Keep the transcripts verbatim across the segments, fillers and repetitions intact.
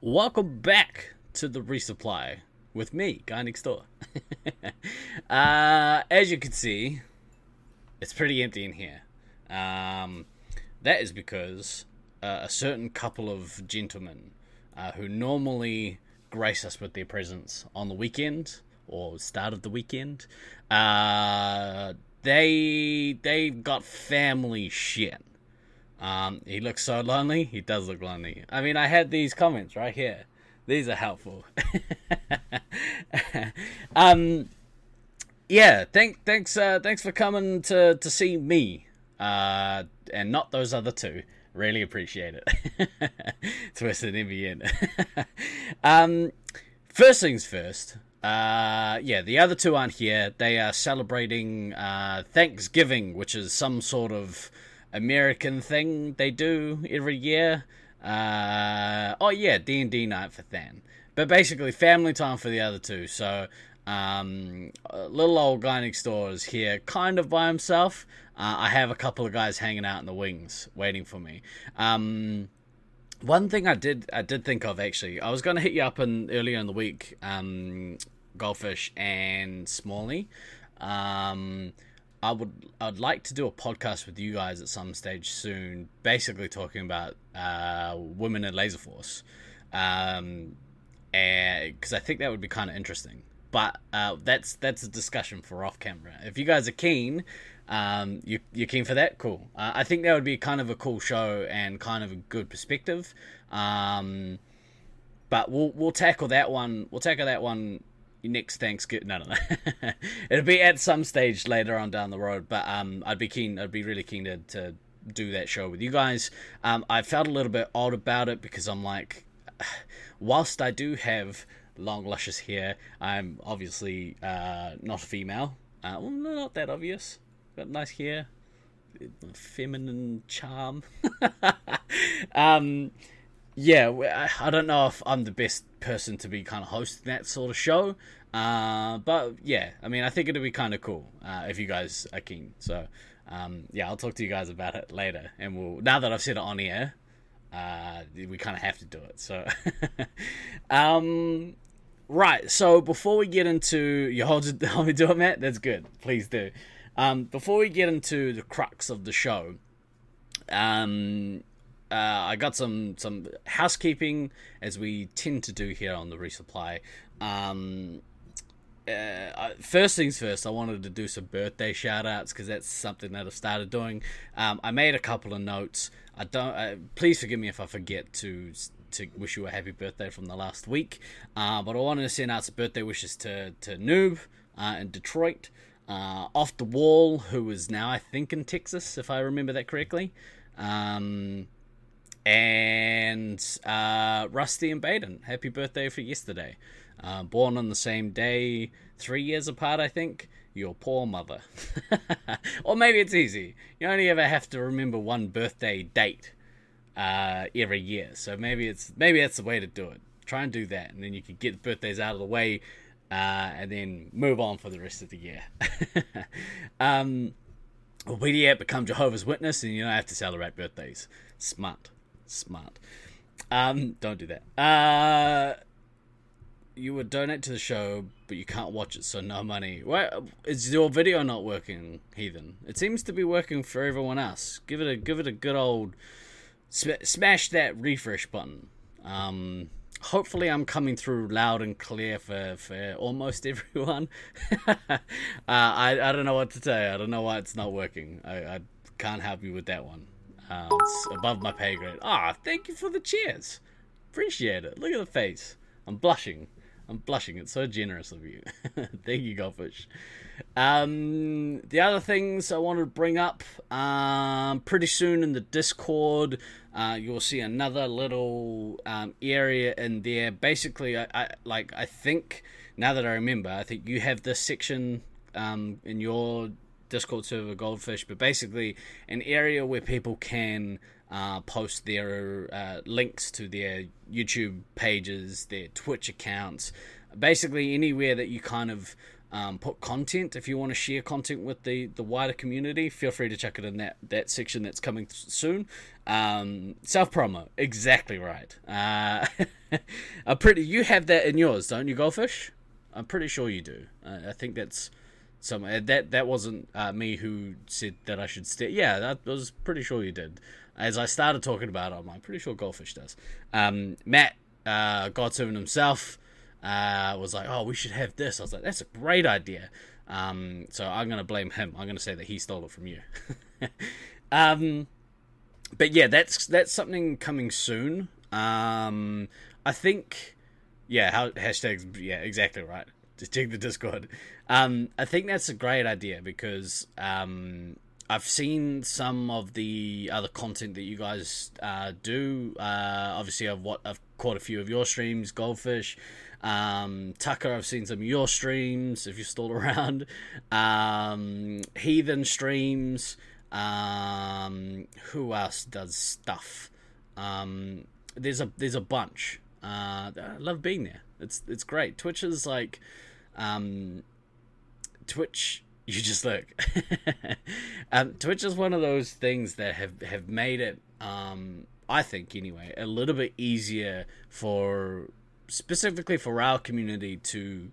Welcome back to the Resupply with me, Guy Next Door. uh, as you can see, it's pretty empty in here. Um, that is because uh, a certain couple of gentlemen uh, who normally grace us with their presence on the weekend or start of the weekend, uh, they they got family shit. Um, he looks so lonely. He does look lonely. I mean, I had these comments right here. These are helpful. um, yeah, thank, thanks, uh, thanks for coming to, to see me, uh, and not those other two. Really appreciate it. It's worse than M B N. um, first things first. Uh, yeah, the other two aren't here. They are celebrating uh, Thanksgiving, which is some sort of American thing they do every year. Uh, oh yeah, D and D night for Than. But basically family time for the other two. So um, little old Guy Next Door is here kind of by himself. Uh, I have a couple of guys hanging out in the wings waiting for me. Um, one thing I did I did think of actually, I was going to hit you up in earlier in the week, um, Goldfish and Smalley. Um... I would, I'd like to do a podcast with you guys at some stage soon, basically talking about uh, women in Laserforce, um, and because I think that would be kind of interesting. But uh, that's that's a discussion for off camera. If you guys are keen, um, you you're keen for that, cool. Uh, I think that would be kind of a cool show and kind of a good perspective. Um, but we'll we'll tackle that one. We'll tackle that one. Next Thanksgiving, no, no, no. It'll be at some stage later on down the road, but um, I'd be keen, I'd be really keen to, to do that show with you guys. Um, I felt a little bit odd about it because I'm like, whilst I do have long, luscious hair, I'm obviously uh, not female. Uh, well, not that obvious. Got nice hair, feminine charm. um, yeah, I don't know if I'm the best person to be kind of hosting that sort of show, uh but yeah, I mean, I think it'll be kind of cool uh if you guys are keen. So um yeah, I'll talk to you guys about it later, and we'll, now that I've said it on air, uh we kind of have to do it. So um right, so before we get into your whole, how we do it, Matt, that's good, please do. Um before we get into the crux of the show, um Uh, I got some, some housekeeping, as we tend to do here on the Resupply. Um, uh, first things first, I wanted to do some birthday shout-outs, because that's something that I've started doing. Um, I made a couple of notes. I don't. Uh, please forgive me if I forget to to wish you a happy birthday from the last week. Uh, but I wanted to send out some birthday wishes to, to Noob uh, in Detroit. Uh, Off the Wall, who is now, I think, in Texas, if I remember that correctly. Um... And uh, Rusty and Baden, happy birthday for yesterday. Uh, born on the same day, three years apart, I think. Your poor mother. Or maybe it's easy. You only ever have to remember one birthday date uh, every year. So maybe it's maybe that's the way to do it. Try and do that, and then you can get birthdays out of the way, uh, and then move on for the rest of the year. um, we do become Jehovah's Witness, and you don't have to celebrate birthdays. Smart. Smart. Um, don't do that. Uh, you would donate to the show, but you can't watch it, so no money. Well, is your video not working, Heathen? It seems to be working for everyone else. Give it a give it a good old sm- smash that refresh button. Um, hopefully, I'm coming through loud and clear for, for almost everyone. uh, I I don't know what to tell you. I don't know why it's not working. I, I can't help you with that one. Uh, it's above my pay grade. Ah, oh, thank you for the cheers. Appreciate it. Look at the face. I'm blushing. I'm blushing. It's so generous of you. Thank you, Goldfish. Um, the other things I wanted to bring up, um, pretty soon in the Discord, uh, you'll see another little um, area in there. Basically, I, I like. I think, now that I remember, I think you have this section um, in your Discord server, Goldfish, but basically an area where people can uh, post their uh, links to their YouTube pages, their Twitch accounts, basically anywhere that you kind of Um, put content. If you want to share content with the the wider community, feel free to check it in that that section that's coming soon. Um, self promo, exactly right. Uh, I'm pretty. You have that in yours, don't you, Goldfish? I'm pretty sure you do. I, I think that's some that that wasn't uh, me who said that I should stay. Yeah, that I was pretty sure you did. As I started talking about it, I'm like, pretty sure Goldfish does. Um, Matt, uh, Godservant himself. Uh, was like, oh, we should have this. I was like, that's a great idea. Um, so I'm going to blame him. I'm going to say that he stole it from you. um, but yeah, that's that's something coming soon. Um, I think, yeah, how, hashtags, yeah, exactly right. Just check the Discord. Um, I think that's a great idea because um, I've seen some of the other content that you guys uh, do. Uh, obviously, I've, what, I've caught a few of your streams, Goldfish. Um, Tucker, I've seen some of your streams if you're still around. Um, Heathen streams. Um, who else does stuff? Um, there's a there's a bunch. Uh, I love being there. It's it's great. Twitch is like, um, Twitch. You just look. um, Twitch is one of those things that have have made it. Um, I think anyway, a little bit easier for. specifically for our community to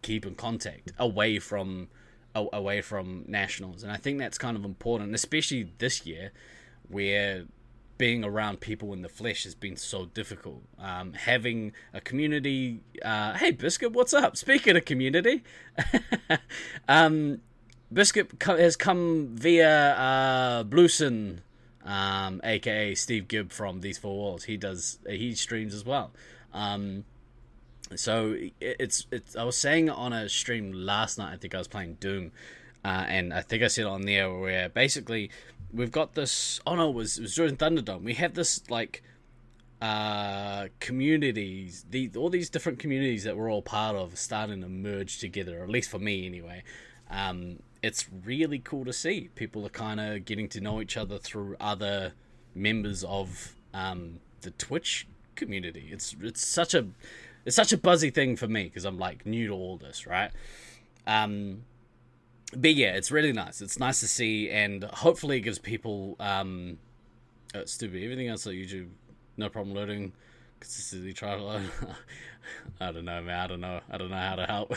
keep in contact away from away from nationals. And I think that's kind of important, especially this year where being around people in the flesh has been so difficult. Um, having a community, uh, hey Biscuit, what's up? Speaking of community, um, Biscuit has come via uh, Blueson, um, aka Steve Gibb from These Four Walls. He does, he streams as well. Um, so it's, it's, I was saying on a stream last night, I think I was playing Doom, uh, and I think I said on there where basically we've got this, oh no, it was, it was during Thunderdome. We have this like, uh, communities, the, all these different communities that we're all part of starting to merge together, or at least for me anyway. Um, it's really cool to see people are kind of getting to know each other through other members of, um, the Twitch community. It's it's such a it's such a buzzy thing for me because I'm like new to all this, right? Um but yeah, it's really nice. It's nice to see, and hopefully it gives people um oh, it's stupid everything else on YouTube, no problem loading consistently, try to load. I don't know man I don't know I don't know how to help.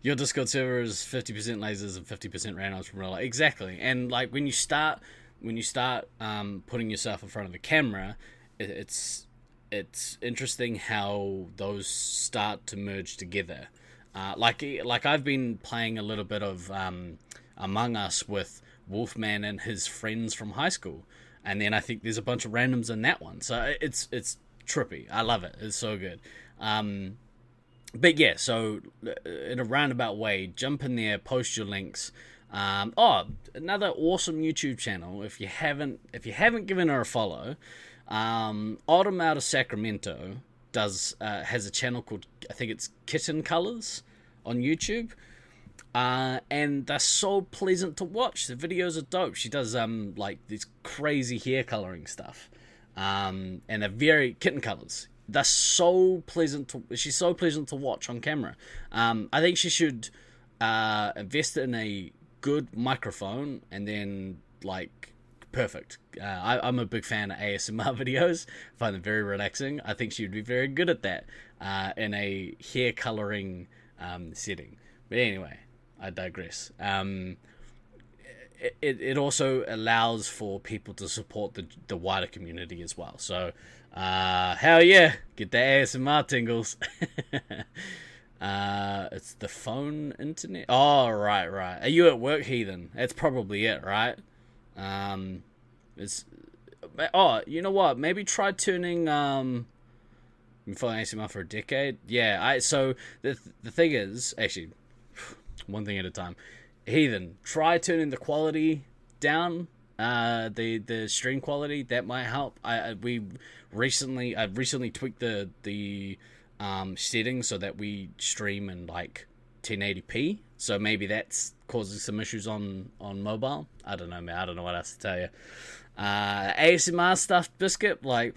Your Discord server is fifty percent lasers and fifty percent randoms from real life. Exactly. And like when you start when you start um putting yourself in front of the camera, it, it's It's interesting how those start to merge together. Uh, like like I've been playing a little bit of um, Among Us with Wolfman and his friends from high school, and then I think there's a bunch of randoms in that one. So it's it's trippy. I love it. It's so good. Um, but yeah, so in a roundabout way, jump in there, post your links. Um, oh, another awesome YouTube channel. If you haven't if you haven't given her a follow. Um, Autumn out of Sacramento does uh, has a channel called, I think it's Kitten Colours on YouTube, uh, and they're so pleasant to watch. The videos are dope. She does um like this crazy hair colouring stuff, um, and they're very Kitten Colours. They're so pleasant to she's so pleasant to watch on camera. Um, I think she should uh, invest in a good microphone and then like. Perfect. Uh, I, I'm a big fan of A S M R videos. I find them very relaxing. I think she would be very good at that uh, in a hair colouring um, setting. But anyway, I digress. Um, it, it also allows for people to support the, the wider community as well. So, uh, hell yeah, get the A S M R tingles. uh, it's the phone internet. Oh, right, right. Are you at work, Heathen? That's probably it, right? Um, it's, oh, you know what? Maybe try turning, um, been following A S M R for a decade. Yeah. I, so the, the thing is actually one thing at a time, Heathen, try turning the quality down, uh, the, the stream quality. That might help. I, I we recently, I've recently tweaked the, the, um, settings so that we stream in like ten eighty p. So maybe that's causing some issues on, on mobile. I don't know, man. I don't know what else to tell you. Uh, A S M R stuff, Biscuit, like,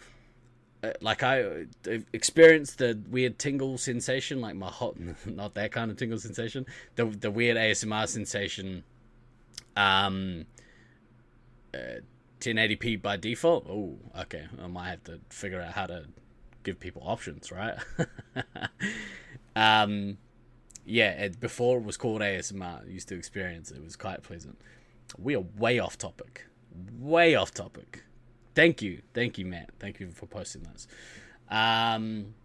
like I experienced the weird tingle sensation, like my hot, not that kind of tingle sensation, the the weird A S M R sensation, um, uh, ten eighty p by default. Oh, okay. I might have to figure out how to give people options, right? um, yeah. It, before it was called A S M R, I used to experience it. It was quite pleasant. We are way off topic. Way off topic. Thank you. Thank you, Matt. Thank you for posting this. Um,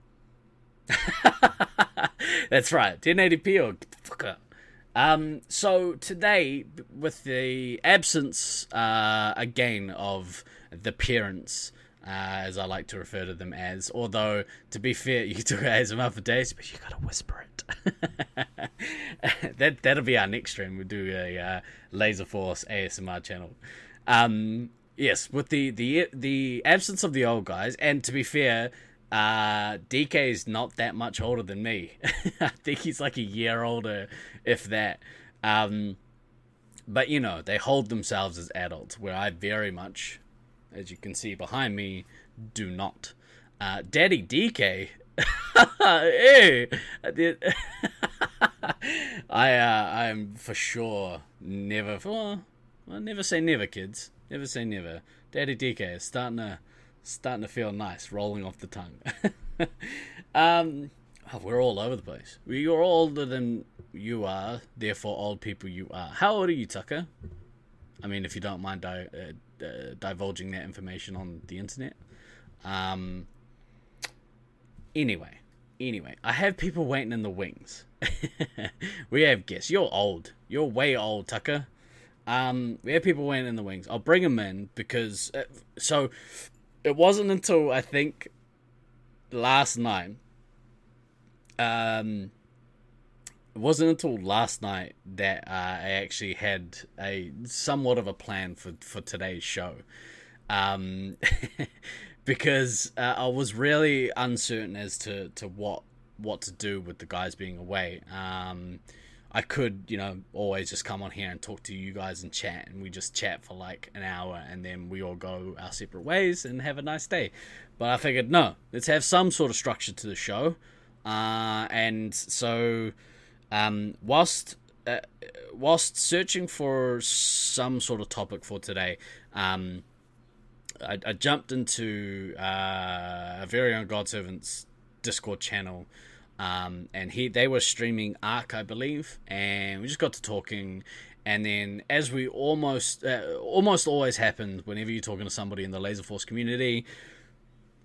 that's right. ten eighty p or fuck up. Um, so today, with the absence, uh, again, of the parents, uh, as I like to refer to them as, although, to be fair, you do A S M R for days, but you gotta whisper it. that, that'll be our next stream. We'll do a uh, Laserforce A S M R channel. Um... Yes, with the, the the absence of the old guys, and to be fair, uh, D K is not that much older than me. I think he's like a year older, if that. Um, but, you know, they hold themselves as adults, where I very much, as you can see behind me, do not. Uh, Daddy D K... Ew, I did. I, uh, I am for sure never... Well, I'll never say never, kids. Never say never. Daddy D K is starting to, starting to feel nice, rolling off the tongue. um, oh, we're all over the place. You're older than you are, therefore old people you are. How old are you, Tucker? I mean, if you don't mind di- uh, uh, divulging that information on the internet. Um. Anyway, anyway, I have people waiting in the wings. We have guests. You're old. You're way old, Tucker. Um, we have people waiting in the wings. I'll bring them in because... It, so, it wasn't until, I think, last night... Um, it wasn't until last night that uh, I actually had a somewhat of a plan for, for today's show. Um, because uh, I was really uncertain as to, to what, what to do with the guys being away. Um... I could, you know, always just come on here and talk to you guys and chat, and we just chat for like an hour and then we all go our separate ways and have a nice day. But I figured, no, let's have some sort of structure to the show. Uh, and so um, whilst uh, whilst searching for some sort of topic for today, um, I, I jumped into uh, our very own Godservant's Discord channel. Um, and he, they were streaming Ark, I believe, and we just got to talking, and then as we almost, uh, almost always happens, whenever you're talking to somebody in the Laserforce community,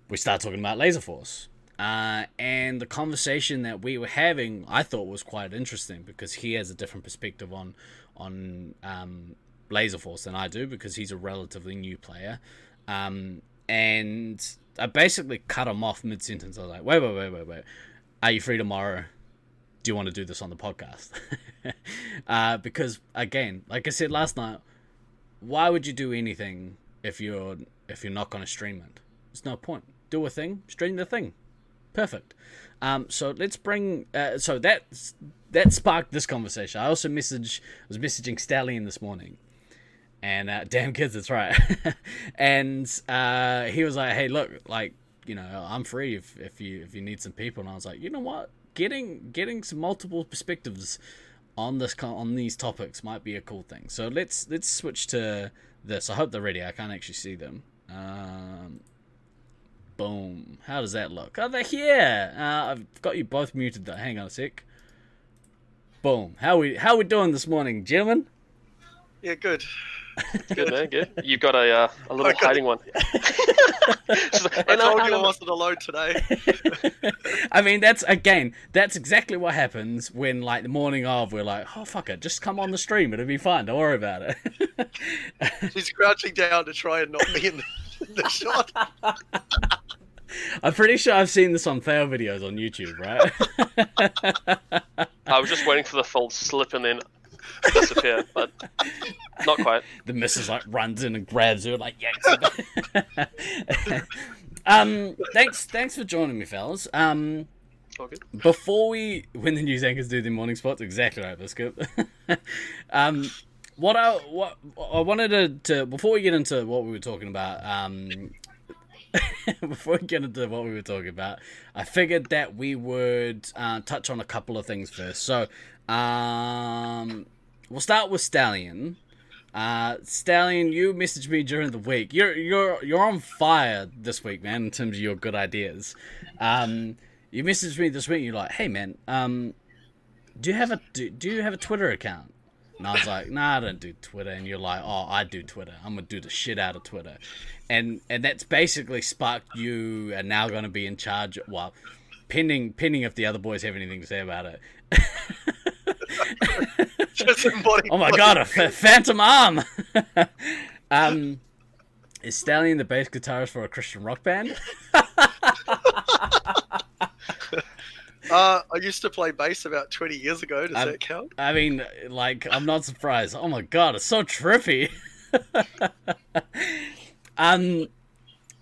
we start talking about Laserforce, uh, and the conversation that we were having, I thought was quite interesting, because he has a different perspective on, on, um, Laserforce than I do, because he's a relatively new player, um, and I basically cut him off mid-sentence. I was like, wait, wait, wait, wait, wait. Are you free tomorrow? Do you want to do this on the podcast? uh, because again, like I said last night, why would you do anything if you're if you're not going to stream it? There's no point. Do a thing, stream the thing. Perfect. Um, so let's bring. Uh, so that that sparked this conversation. I also messaged. I was messaging Stallion this morning, and uh, damn kids, that's right. and uh, he was like, "Hey, look, like." You know, I'm free if, if you if you need some people, and I was like, you know what, getting getting some multiple perspectives on this on these topics might be a cool thing. So let's let's switch to this. I hope they're ready. I can't actually see them. Um, boom. How does that look? Oh, they're here. Uh, I've got you both muted though. Hang on a sec. Boom. How we how we doing this morning, gentlemen? Yeah, good. Good man, good. You've got a uh, a little hiding one. like, I told you I wasn't alone today. I mean, that's again, that's exactly what happens when, like, the morning of, we're like, oh fuck it, just come on the stream, it'll be fun. Don't worry about it. She's crouching down to try and not be in the, in the shot. I'm pretty sure I've seen this on fail videos on YouTube, right? I was just waiting for the full slip and then. Disappear, but not quite. The missus like runs in and grabs her, like yanks her. um, thanks, thanks for joining me, fellas. Um, okay. Before we, when the news anchors do their morning spots, exactly right, that's good. um, what I what I wanted to, to before we get into what we were talking about, um, before we get into what we were talking about, I figured that we would uh, touch on a couple of things first. So um, we'll start with Stallion. Uh, Stallion, you messaged me during the week. You're you're you're on fire this week, man, in terms of your good ideas. Um, you messaged me this week. You're like, hey, man, um, do you have a do, do you have a Twitter account? And I was like, nah, I don't do Twitter. And you're like, oh, I do Twitter. I'm going to do the shit out of Twitter. And and that's basically sparked you are now going to be in charge. Well, pending, pending if the other boys have anything to say about it. Just embody, oh, my body. God, a f- phantom arm. um, is Stallion the bass guitarist for a Christian rock band? Uh, I used to play bass about twenty years ago. Does I, that count? I mean, like, I'm not surprised. Oh my God, it's so trippy. um,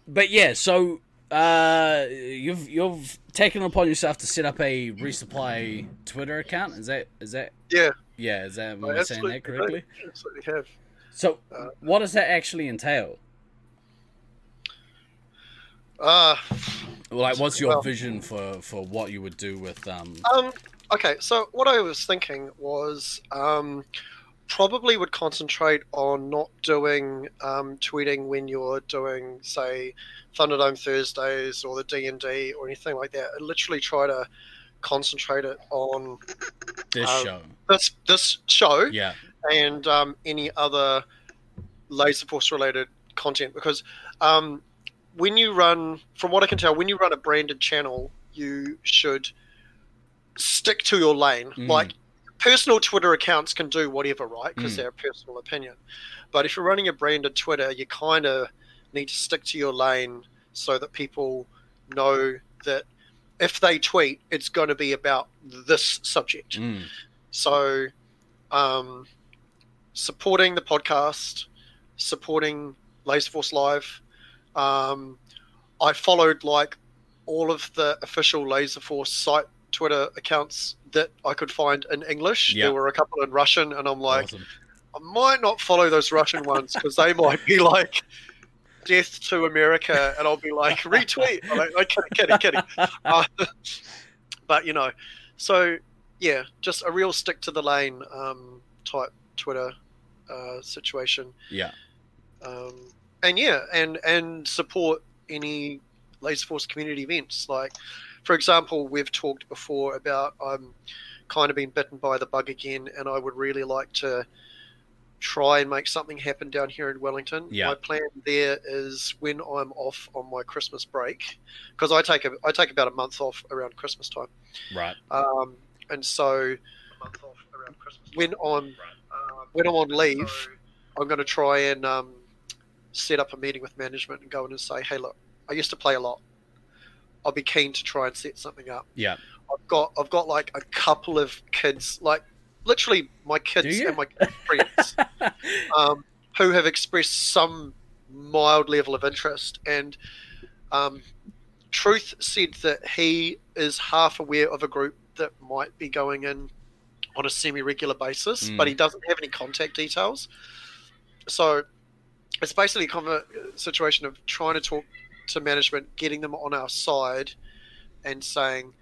but yeah, so uh, you've you've taken it upon yourself to set up a Resupply Twitter account. Is that is that? Yeah, yeah. Is that am I saying that correctly? I absolutely have. So, uh, what does that actually entail? Uh like what's your well, vision for, for what you would do with um Um okay, so what I was thinking was um probably would concentrate on not doing um tweeting when you're doing, say, Thunderdome Thursdays or the D and D or anything like that. I literally try to concentrate it on this um, show. This this show yeah. and um any other Laserforce related content, because um when you run, from what I can tell, when you run a branded channel, you should stick to your lane. Mm. Like, personal Twitter accounts can do whatever, right? Because mm. they're a personal opinion. But if you're running a branded Twitter, you kind of need to stick to your lane so that people know that if they tweet, it's going to be about this subject. Mm. So, um, supporting the podcast, supporting Laserforce Live. Um, I followed like all of the official Laserforce site Twitter accounts that I could find in English. Yep. There were a couple in Russian, and I'm like, awesome. I might not follow those Russian ones because they might be like death to America, and I'll be like retweet. I'm like, okay, kidding, kidding. Uh, but you know, so yeah, just a real stick to the lane um, type Twitter uh, situation. Yeah. Um, And yeah, and, and support any Laserforce community events. Like, for example, we've talked before about I'm kind of being bitten by the bug again, and I would really like to try and make something happen down here in Wellington. Yeah. My plan there is when I'm off on my Christmas break, because I take a, I take about a month off around Christmas time. Right. Um, and so a month off around Christmas time. When I'm, right. um, when I'm on leave, so, I'm going to try and... Um, set up a meeting with management and go in and say, hey, look, I used to play a lot. I'll be keen to try and set something up. Yeah. I've got, I've got like a couple of kids, like literally my kids and my kids' friends um, who have expressed some mild level of interest. And um, Truth said that he is half aware of a group that might be going in on a semi-regular basis, mm. but he doesn't have any contact details. So, it's basically a situation of trying to talk to management, getting them on our side and saying,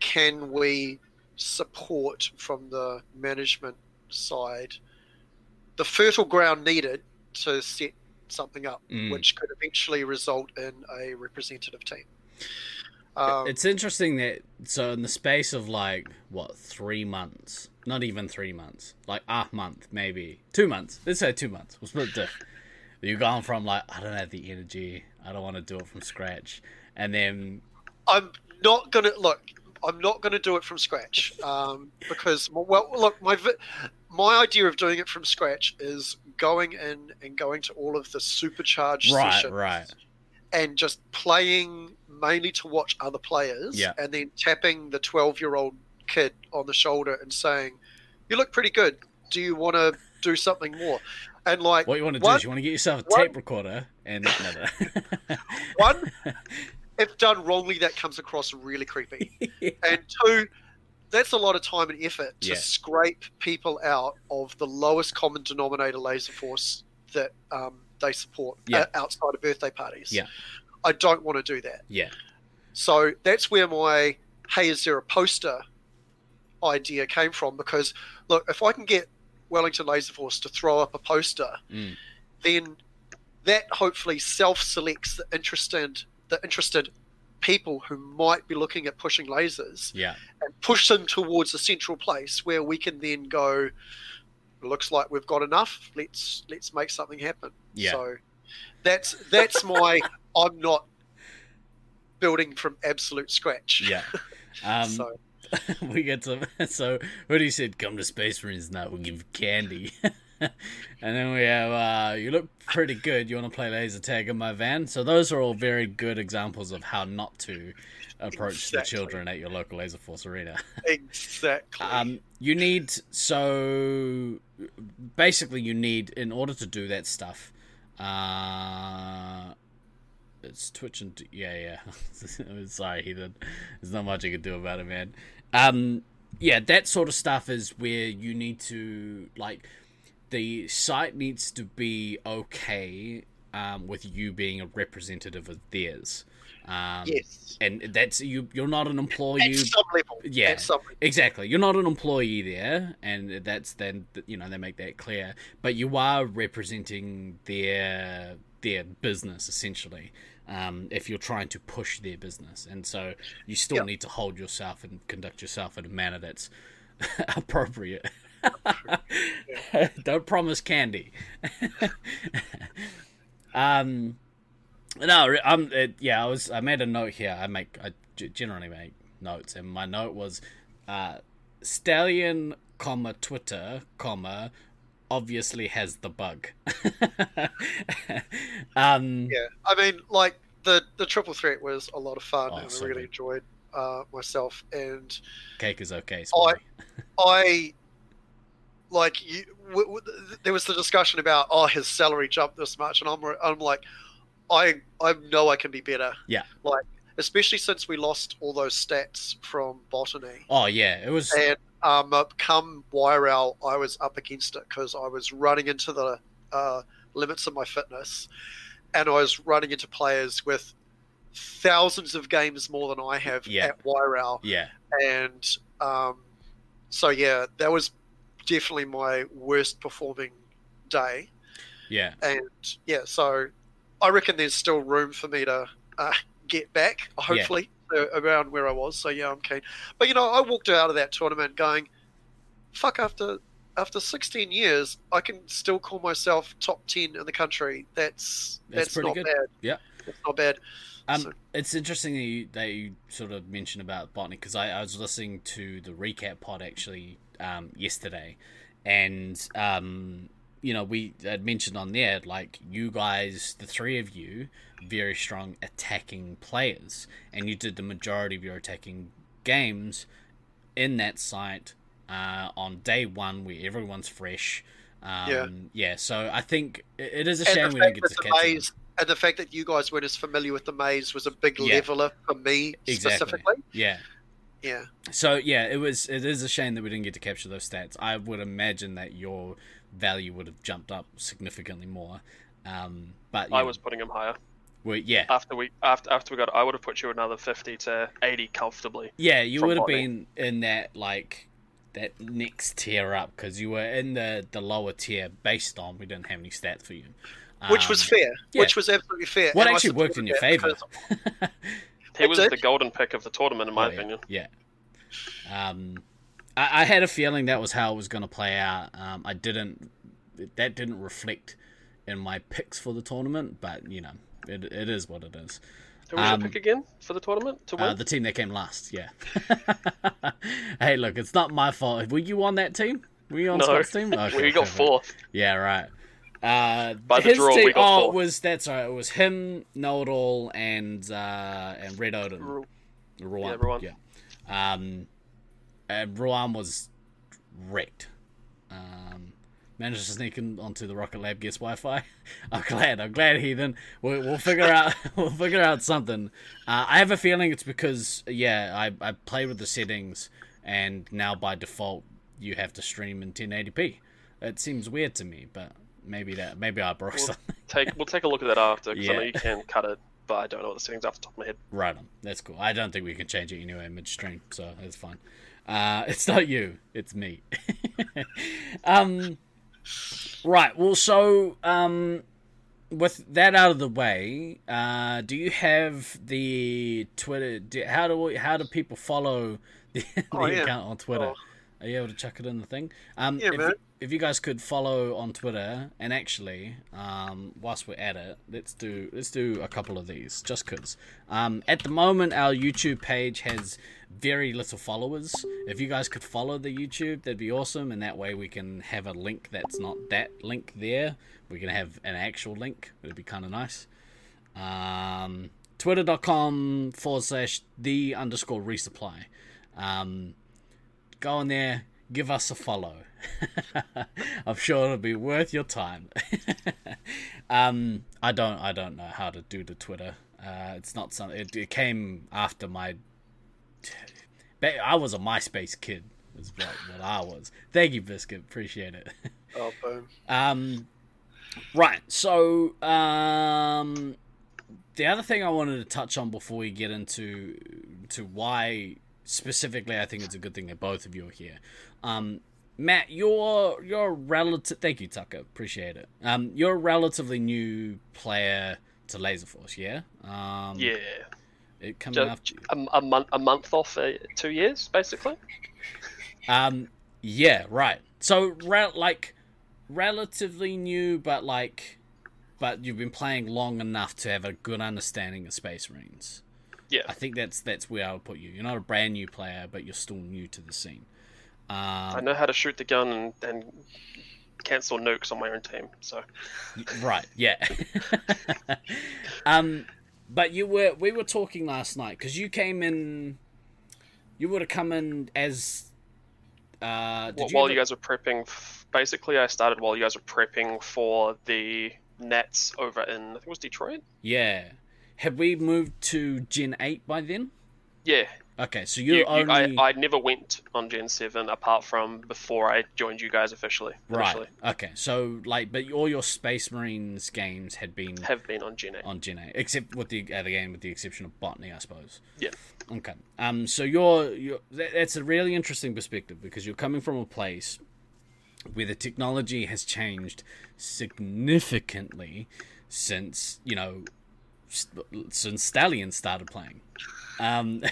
can we support from the management side the fertile ground needed to set something up, mm. which could eventually result in a representative team. Um, it's interesting that, so in the space of like, what, three months, not even three months, like a month, maybe two months. Let's say two months. We'll split diff. You're going from like, I don't have the energy. I don't want to do it from scratch. And then I'm not going to look, I'm not going to do it from scratch. Um, because well, look, my, my idea of doing it from scratch is going in and going to all of the supercharged right, sessions. Right, right. And just playing mainly to watch other players, yeah. and then tapping the twelve-year-old kid on the shoulder and saying, "You look pretty good. Do you want to do something more?" And like, what you want to do one, is you want to get yourself a one, tape recorder and another. One, if done wrongly, that comes across really creepy, yeah. and two, that's a lot of time and effort to yeah. scrape people out of the lowest common denominator Laserforce that um, they support yeah. outside of birthday parties. Yeah. I don't want to do that. Yeah. So that's where my, hey, is there a poster idea came from, because look, if I can get Wellington Laserforce to throw up a poster, mm. then that hopefully self-selects the interested the interested people who might be looking at pushing lasers, yeah, and push them towards a central place where we can then go, looks like we've got enough, let's let's make something happen. Yeah. So that's that's my I'm not building from absolute scratch. Yeah. Um so we get some. So Rudy said, come to Space Marines now, we'll give candy. And then we have, uh, you look pretty good, you want to play laser tag in my van? So those are all very good examples of how not to approach exactly. the children at your local Laser Force arena. Exactly. Um, you need, so basically you need, in order to do that stuff, uh, it's Twitch and, yeah, yeah. Sorry, Heathen. There's not much you can do about it, man. Um, yeah, that sort of stuff is where you need to, like, the site needs to be okay um, with you being a representative of theirs. Um, yes. And that's, you, you're not an employee. At some level. Yeah, at some level. Exactly. You're not an employee there, and that's then, you know, they make that clear. But you are representing their their business, essentially, um, if you're trying to push their business. And so you still yep. need to hold yourself and conduct yourself in a manner that's appropriate. Don't promise candy. um, no, I'm. It, yeah, I was. I made a note here. I make. I generally make notes, and my note was, uh, Stallion, comma Twitter, comma obviously has the bug. um, yeah, I mean, like the the triple threat was a lot of fun, oh, and so I really good. enjoyed uh, myself. And cake is okay. Sorry. I, I. Like you, w- w- there was the discussion about, oh, his salary jumped this much, and I'm re- I'm like, I I know I can be better. Yeah. Like especially since we lost all those stats from Botany. Oh yeah, it was. And um, come Y R O W, I was up against it because I was running into the uh, limits of my fitness, and I was running into players with thousands of games more than I have yeah. at Y R O W. Yeah. And um, so yeah, that was definitely my worst performing day. Yeah. And yeah, so I reckon there's still room for me to uh, get back, hopefully, yeah. uh, around where I was. So yeah, I'm keen. But you know, I walked out of that tournament going, fuck, after after sixteen years, I can still call myself top ten in the country. That's that's, that's not good. bad. Yeah. That's not bad. Um, so. It's interesting that you, that you sort of mentioned about Botany, because I, I was listening to the recap pod actually um yesterday, and um you know, we had mentioned on there, like, you guys, the three of you, very strong attacking players, and you did the majority of your attacking games in that site uh on day one where everyone's fresh. um yeah, yeah so I think it is a shame we don't get to catch them. And the fact that you guys weren't as familiar with the maze was a big yeah. leveler for me exactly. specifically. yeah Yeah. So yeah, it was. It is a shame that we didn't get to capture those stats. I would imagine that your value would have jumped up significantly more. Um, but I know, was putting him higher. Well, yeah. After we after after we got, I would have put you another fifty to eighty comfortably. Yeah, you would have been in that like that next tier up, because you were in the the lower tier based on we didn't have any stats for you, um, which was fair. Yeah. Which was absolutely fair. What and actually worked in your favour. He was the golden pick of the tournament, in my oh, yeah. opinion. Yeah. Um, I, I had a feeling that was how it was going to play out. Um, I didn't. That didn't reflect in my picks for the tournament, but you know, it it is what it is. Who was um, your pick again for the tournament to win? Uh, the team that came last. Yeah. Hey, look, it's not my fault. Were you on that team? Were you on no. Scott's team? Okay, we got fourth. Yeah. Right. Uh, By the his draw, team, we got oh, it was that's right. It was him, Know It All, and uh, and Red Odin. Ru- Ruan, yeah, Ruan. yeah. Um, and Ruan was wrecked. Um, managed to sneak in onto the Rocket Lab guest Wi-Fi. I'm glad. I'm glad, Heathen. We'll, we'll figure out. We'll figure out something. Uh, I have a feeling it's because yeah, I I play with the settings, and now by default you have to stream in ten eighty p. It seems weird to me, but. Maybe that. Maybe I broke well, something. take we'll take a look at that after, because yeah. I know you can cut it, but I don't know what the settings are off the top of my head. Right on. That's cool. I don't think we can change it anyway midstream, so that's fine. Uh, it's not you, it's me. um, right, well, so um, with that out of the way, uh, do you have the Twitter? Do, how do we, how do people follow the, the oh, yeah. account on Twitter? Oh. Are you able to chuck it in the thing? Um, yeah, if, man. If you guys could follow on Twitter, and actually, um, whilst we're at it, let's do let's do a couple of these, just because. Um, at the moment, our YouTube page has very little followers. If you guys could follow the YouTube, that'd be awesome, and that way we can have a link that's not that link there. We can have an actual link. It'd be kind of nice. Um, Twitter.com forward slash the underscore resupply. Um, go on there, give us a follow. I'm sure it'll be worth your time. um, I don't, I don't know how to do the Twitter. Uh, it's not something. It, it came after my. I was a MySpace kid. Is what, what I was. Thank you, Biscuit. Appreciate it. Oh, boom. Um, right. So, um, the other thing I wanted to touch on before we get into to why specifically I think it's a good thing that both of you are here. Um. Matt, you're you're relative. Thank you, Tucker. Appreciate it. Um, you're a relatively new player to Laserforce, yeah. Um, yeah. It coming so, after a, a month, a month off, uh, two years basically. Um. Yeah. Right. So, re- like, relatively new, but like, but you've been playing long enough to have a good understanding of Space Marines. Yeah. I think that's that's where I would put you. You're not a brand new player, but you're still new to the scene. Um, I know how to shoot the gun and, and cancel nukes on my own team. So, right, yeah. um, but you were we were talking last night because you came in. You would have come in as. Uh, did well, you while ever... you guys were prepping, basically, I started while you guys were prepping for the Nats over in I think it was Detroit. Yeah, had we moved to Gen eight by then? Yeah. Okay, so you're you, you, only... I, I never went on Gen seven apart from before I joined you guys officially. Right, officially. Okay. So, like, but all your Space Marines games had been... Have been on Gen eight. On Gen eight, except with the other game, with the exception of Botany, I suppose. Yeah. Okay. Um. So you're... you're that, that's a really interesting perspective because you're coming from a place where the technology has changed significantly since, you know, st- since Stallion started playing. Um,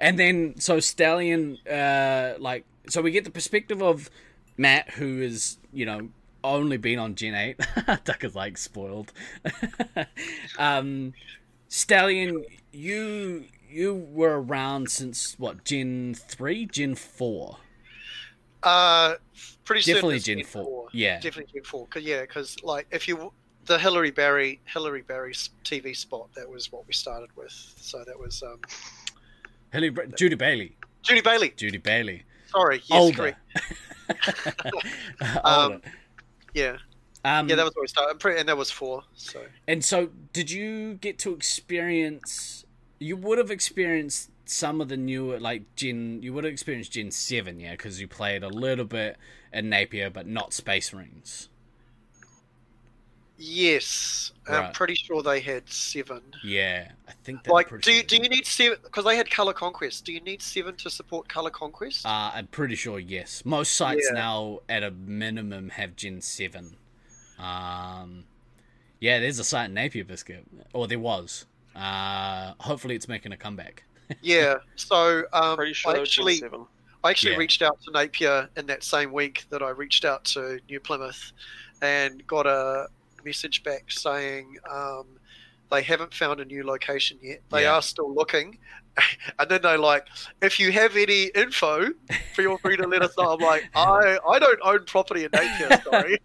and then, so Stallion, uh, like, so we get the perspective of Matt, who is, you know, only been on Gen eight. Tucker's like spoiled. um, Stallion, you, you were around since what? Gen three, Gen four. Uh, pretty definitely Gen, Gen four. four. Yeah, definitely Gen four. Cause yeah. Cause like if you, the Hillary Barry Hillary Barry's T V spot, that was what we started with. So that was um, Hillary Bra- that, Judy Bailey. Judy Bailey. Judy Bailey. Sorry, yes, older. Correct. um, older. Yeah, um, yeah, that was where we started, and that was four. So and so, did you get to experience? You would have experienced some of the newer, like Gen. You would have experienced Gen seven, yeah, because you played a little bit in Napier, but not Space Marines. Yes, right. I'm pretty sure they had seven. Yeah, I think that's like. Do you, do you need seven? Because they had Colour Conquest. Do you need seven to support Colour Conquest? Uh, I'm pretty sure yes. Most sites yeah. now, at a minimum, have Gen seven. Um, yeah, there's a site in Napier, Biscuit, or there was. Uh, hopefully, it's making a comeback. yeah, so um, pretty sure I actually, Gen seven. I actually yeah. reached out to Napier in that same week that I reached out to New Plymouth, and got a. message back saying um they haven't found a new location yet, they yeah. are still looking, and then they like, if you have any info, feel free to let us know. I'm like, I I don't own property in Napier, sorry.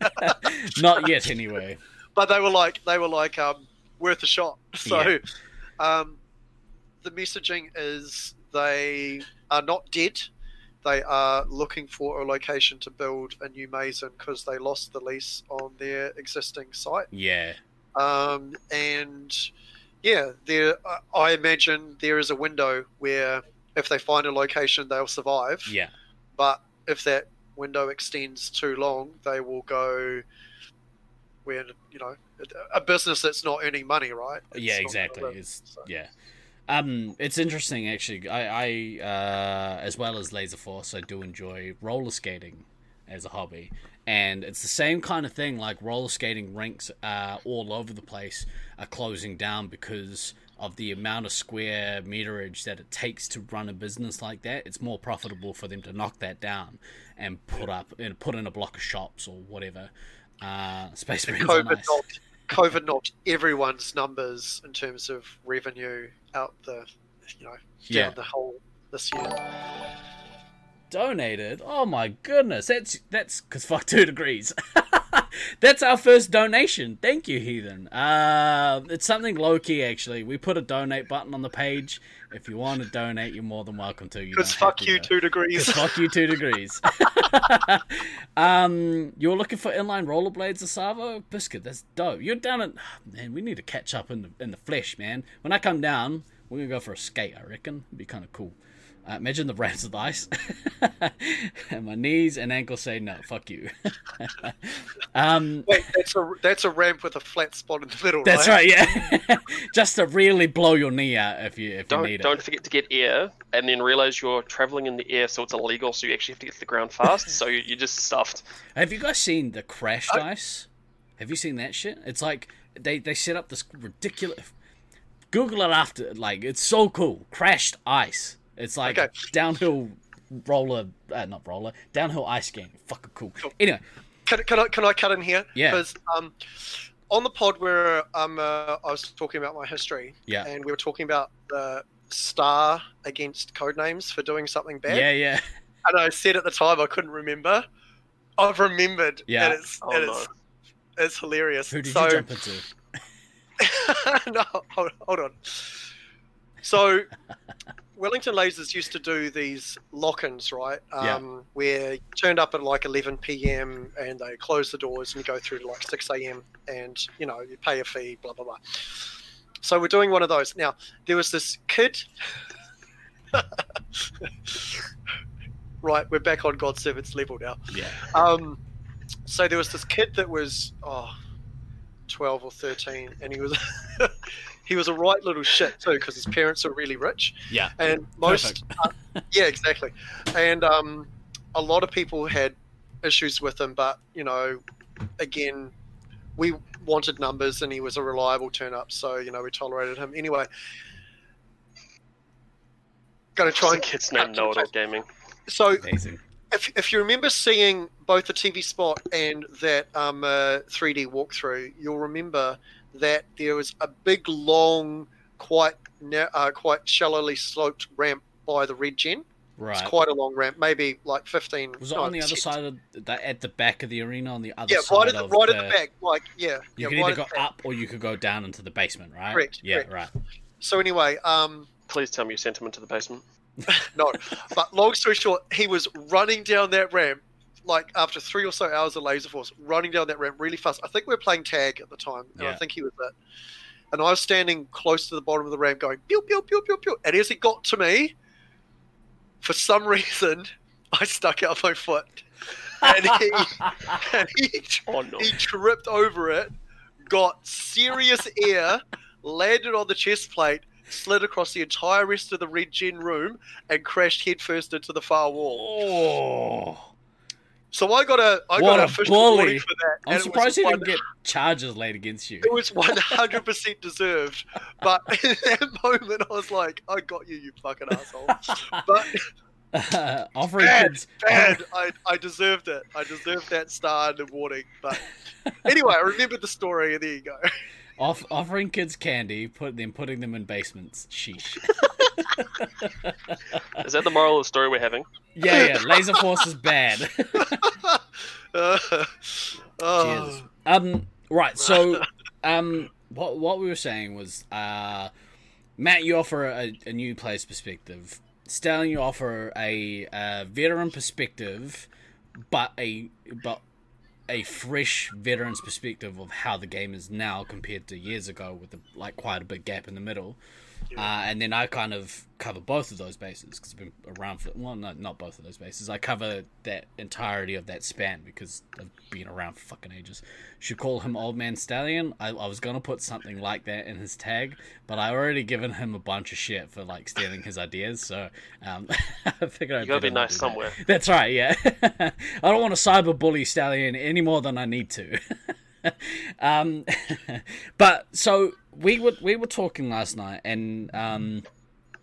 Not yet anyway. But they were like they were like um worth a shot. So yeah. um the messaging is they are not dead. They are looking for a location to build a new maze in because they lost the lease on their existing site. Yeah. Um, and, yeah, there. I imagine there is a window where if they find a location, they'll survive. Yeah. But if that window extends too long, they will go we're, you know, a business that's not earning money, right? It's yeah, exactly. Living, it's so. yeah. Um, it's interesting actually. I, I uh, as well as Laserforce, I do enjoy roller skating as a hobby, and it's the same kind of thing. Like roller skating rinks, uh, all over the place are closing down because of the amount of square meterage that it takes to run a business like that. It's more profitable for them to knock that down and put up and put in a block of shops or whatever. Uh, Space Marines are nice. Knocked, COVID knocked everyone's numbers in terms of revenue out the, you know, down yeah. the hole this year. Donated? Oh my goodness, that's that's because fuck two degrees. That's our first donation. Thank you, Heathen. Uh, it's something low-key, actually. We put a donate button on the page. If you want to donate, you're more than welcome to. Because fuck, fuck you, two degrees. Fuck you, two degrees. Um, you're looking for inline rollerblades, Asavo? Biscuit, that's dope. You're down at... Oh, man, we need to catch up in the, in the flesh, man. When I come down, we're going to go for a skate, I reckon. It'd be kind of cool. Uh, imagine the ramps of the ice. And my knees and ankles say no, fuck you. um, Wait, that's a, that's a ramp with a flat spot in the middle, right? That's right, yeah. Just to really blow your knee out if you if don't, you need don't it. Don't forget to get air, and then realise you're travelling in the air, so it's illegal, so you actually have to get to the ground fast, so you, you're just stuffed. Have you guys seen the crashed I... ice? Have you seen that shit? It's like, they, they set up this ridiculous... Google it after, like, it's so cool. Crashed ice. It's like okay. downhill roller, uh, not roller, downhill ice game. Fucking cool. cool. Anyway, can, can I can I cut in here? Yeah. Because um, on the pod where um uh, I was talking about my history, yeah, and we were talking about the star against codenames for doing something bad. Yeah, yeah. And I said at the time I couldn't remember. I've remembered. Yeah. And it's oh, and no. it's, it's hilarious. Who did so, you jump into? no, hold, hold on. So. Wellington Lasers used to do these lock-ins, right? Um, yeah. Where you turned up at like eleven p.m. and they close the doors and you go through to like six a.m. and, you know, you pay a fee, blah, blah, blah. So we're doing one of those. Now, there was this kid... Right, we're back on God's Servants level now. Yeah. Um, so there was this kid that was oh, twelve or thirteen and he was... He was a right little shit too, because his parents are really rich. Yeah, and most, uh, yeah, exactly. And um, a lot of people had issues with him, but you know, again, we wanted numbers, and he was a reliable turn up, so you know, we tolerated him anyway. Going to try and kids name Know It All Gaming. So, amazing. If if you remember seeing both the T V spot and that um uh, three D walkthrough, you'll remember that there was a big, long, quite uh, quite shallowly sloped ramp by the Red Gen. Right. It's quite a long ramp, maybe like fifteen. Was it no, on the other side of the, at the back of the arena on the other yeah, side? Yeah, right, at the, of right the, at the back. Like yeah, you yeah, could right either go up or you could go down into the basement, right? Correct. Yeah, correct. Right. So anyway, um, please tell me you sent him into the basement. No, but long story short, he was running down that ramp. Like after three or so hours of Laserforce, running down that ramp really fast. I think we were playing tag at the time, and yeah. I think he was it. And I was standing close to the bottom of the ramp, going pew pew pew pew pew. And as he got to me, for some reason, I stuck out my foot, and he and he, oh, no. he tripped over it, got serious air, landed on the chest plate, slid across the entire rest of the Red Gen room, and crashed headfirst into the far wall. Oh. So I got a I what got a official warning for that. I'm surprised he didn't get charges laid against you. It was one hundred percent deserved. But in that moment, I was like, I got you, you fucking asshole. But uh, offering bad, kids. bad. I, I deserved it. I deserved that star and the warning. But anyway, I remembered the story, and there you go. Off, offering kids candy, put them putting them in basements. Sheesh. Is that the moral of the story we're having? Yeah, yeah. Laserforce is bad. uh, oh. Jesus. Um. Right. So, um, what what we were saying was, uh, Matt, you offer a, a new player's perspective. Stallion, you offer a, a veteran perspective, but a but a fresh veteran's perspective of how the game is now compared to years ago, with a, like quite a big gap in the middle. Uh, and then I kind of cover both of those bases because I've been around for... Well, no, not both of those bases. I cover that entirety of that span because I've been around for fucking ages. Should call him Old Man Stallion. I, I was going to put something like that in his tag, but I already given him a bunch of shit for, like, stealing his ideas, so um, I figured I'd... You got to be nice somewhere. That. That's right, yeah. I don't want to cyberbully Stallion any more than I need to. um, but, so... We were we were talking last night, and um,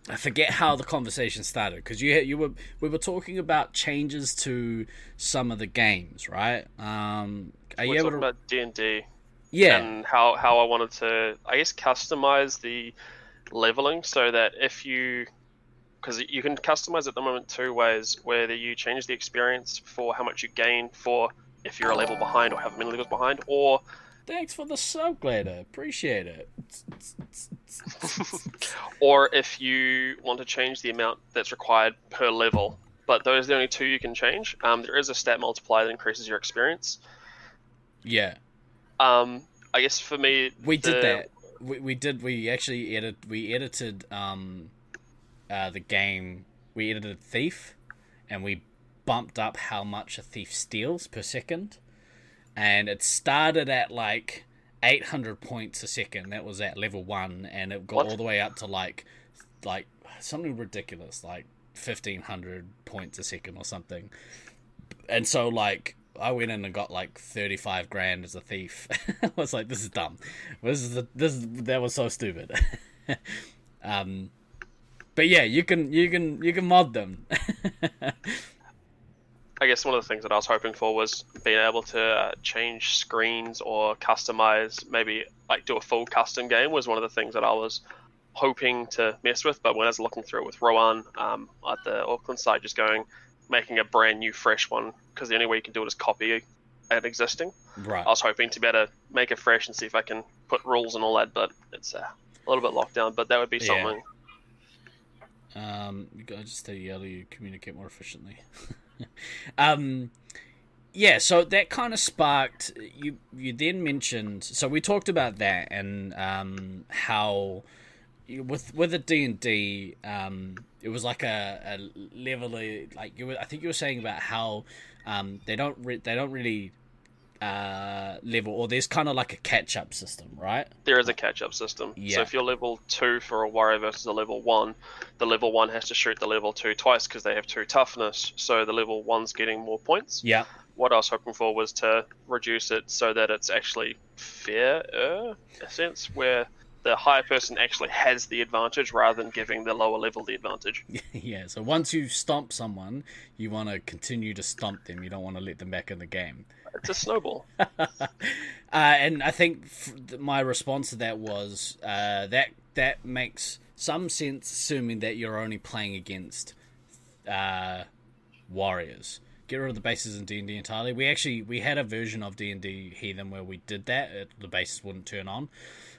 I forget how the conversation started because you you were we were talking about changes to some of the games, right? Um, are we're you able talking to... about D and D, yeah, and how how I wanted to, I guess, customize the leveling so that if you, because you can customize at the moment two ways, whether you change the experience for how much you gain for if you're a level behind or have many levels behind, or thanks for the sub, Glader. Appreciate it. Or if you want to change the amount that's required per level. But those are the only two you can change. Um, there is a stat multiplier that increases your experience. Yeah. Um, I guess for me... We the... did that. We, we did. We actually edit, we edited um, uh, the game. We edited Thief, and we bumped up how much a thief steals per second. And it started at like eight hundred points a second. That was at level one, and it got what? all the way up to like, like something ridiculous, like fifteen hundred points a second or something. And so, like, I went in and got like thirty-five grand as a thief. I was like, this is dumb. This is the, this is, that was so stupid. um, but yeah, you can you can you can mod them. I guess one of the things that I was hoping for was being able to uh, change screens or customize, maybe like do a full custom game was one of the things that I was hoping to mess with. But when I was looking through it with Rowan um, at the Auckland site, just going, making a brand new fresh one, because the only way you can do it is copy an existing. Right. I was hoping to better make it fresh and see if I can put rules and all that, but it's uh, a little bit locked down. But that would be something. Yeah. Um, you gotta just stay yellow, you communicate more efficiently. Um, yeah, so that kind of sparked, you you then mentioned, so we talked about that and um, how with with the D and D, um, it was like a, a level of, like you were, I think you were saying about how um, they don't re- they don't really uh, level, or there's kind of like a catch up system, right? There is a catch up system. Yeah. So if you're level two for a warrior versus a level one, the level one has to shoot the level two twice because they have two toughness. So the level one's getting more points. Yeah. What I was hoping for was to reduce it so that it's actually fairer, in a sense, where the higher person actually has the advantage rather than giving the lower level the advantage. Yeah. So once you stomp someone, you want to continue to stomp them. You don't want to let them back in the game. It's a snowball. uh, and I think f- my response to that was uh, that that makes some sense, assuming that you're only playing against uh, warriors. Get rid of the bases in D and D entirely. We actually we had a version of D and D Heathen where we did that. It, the bases wouldn't turn on.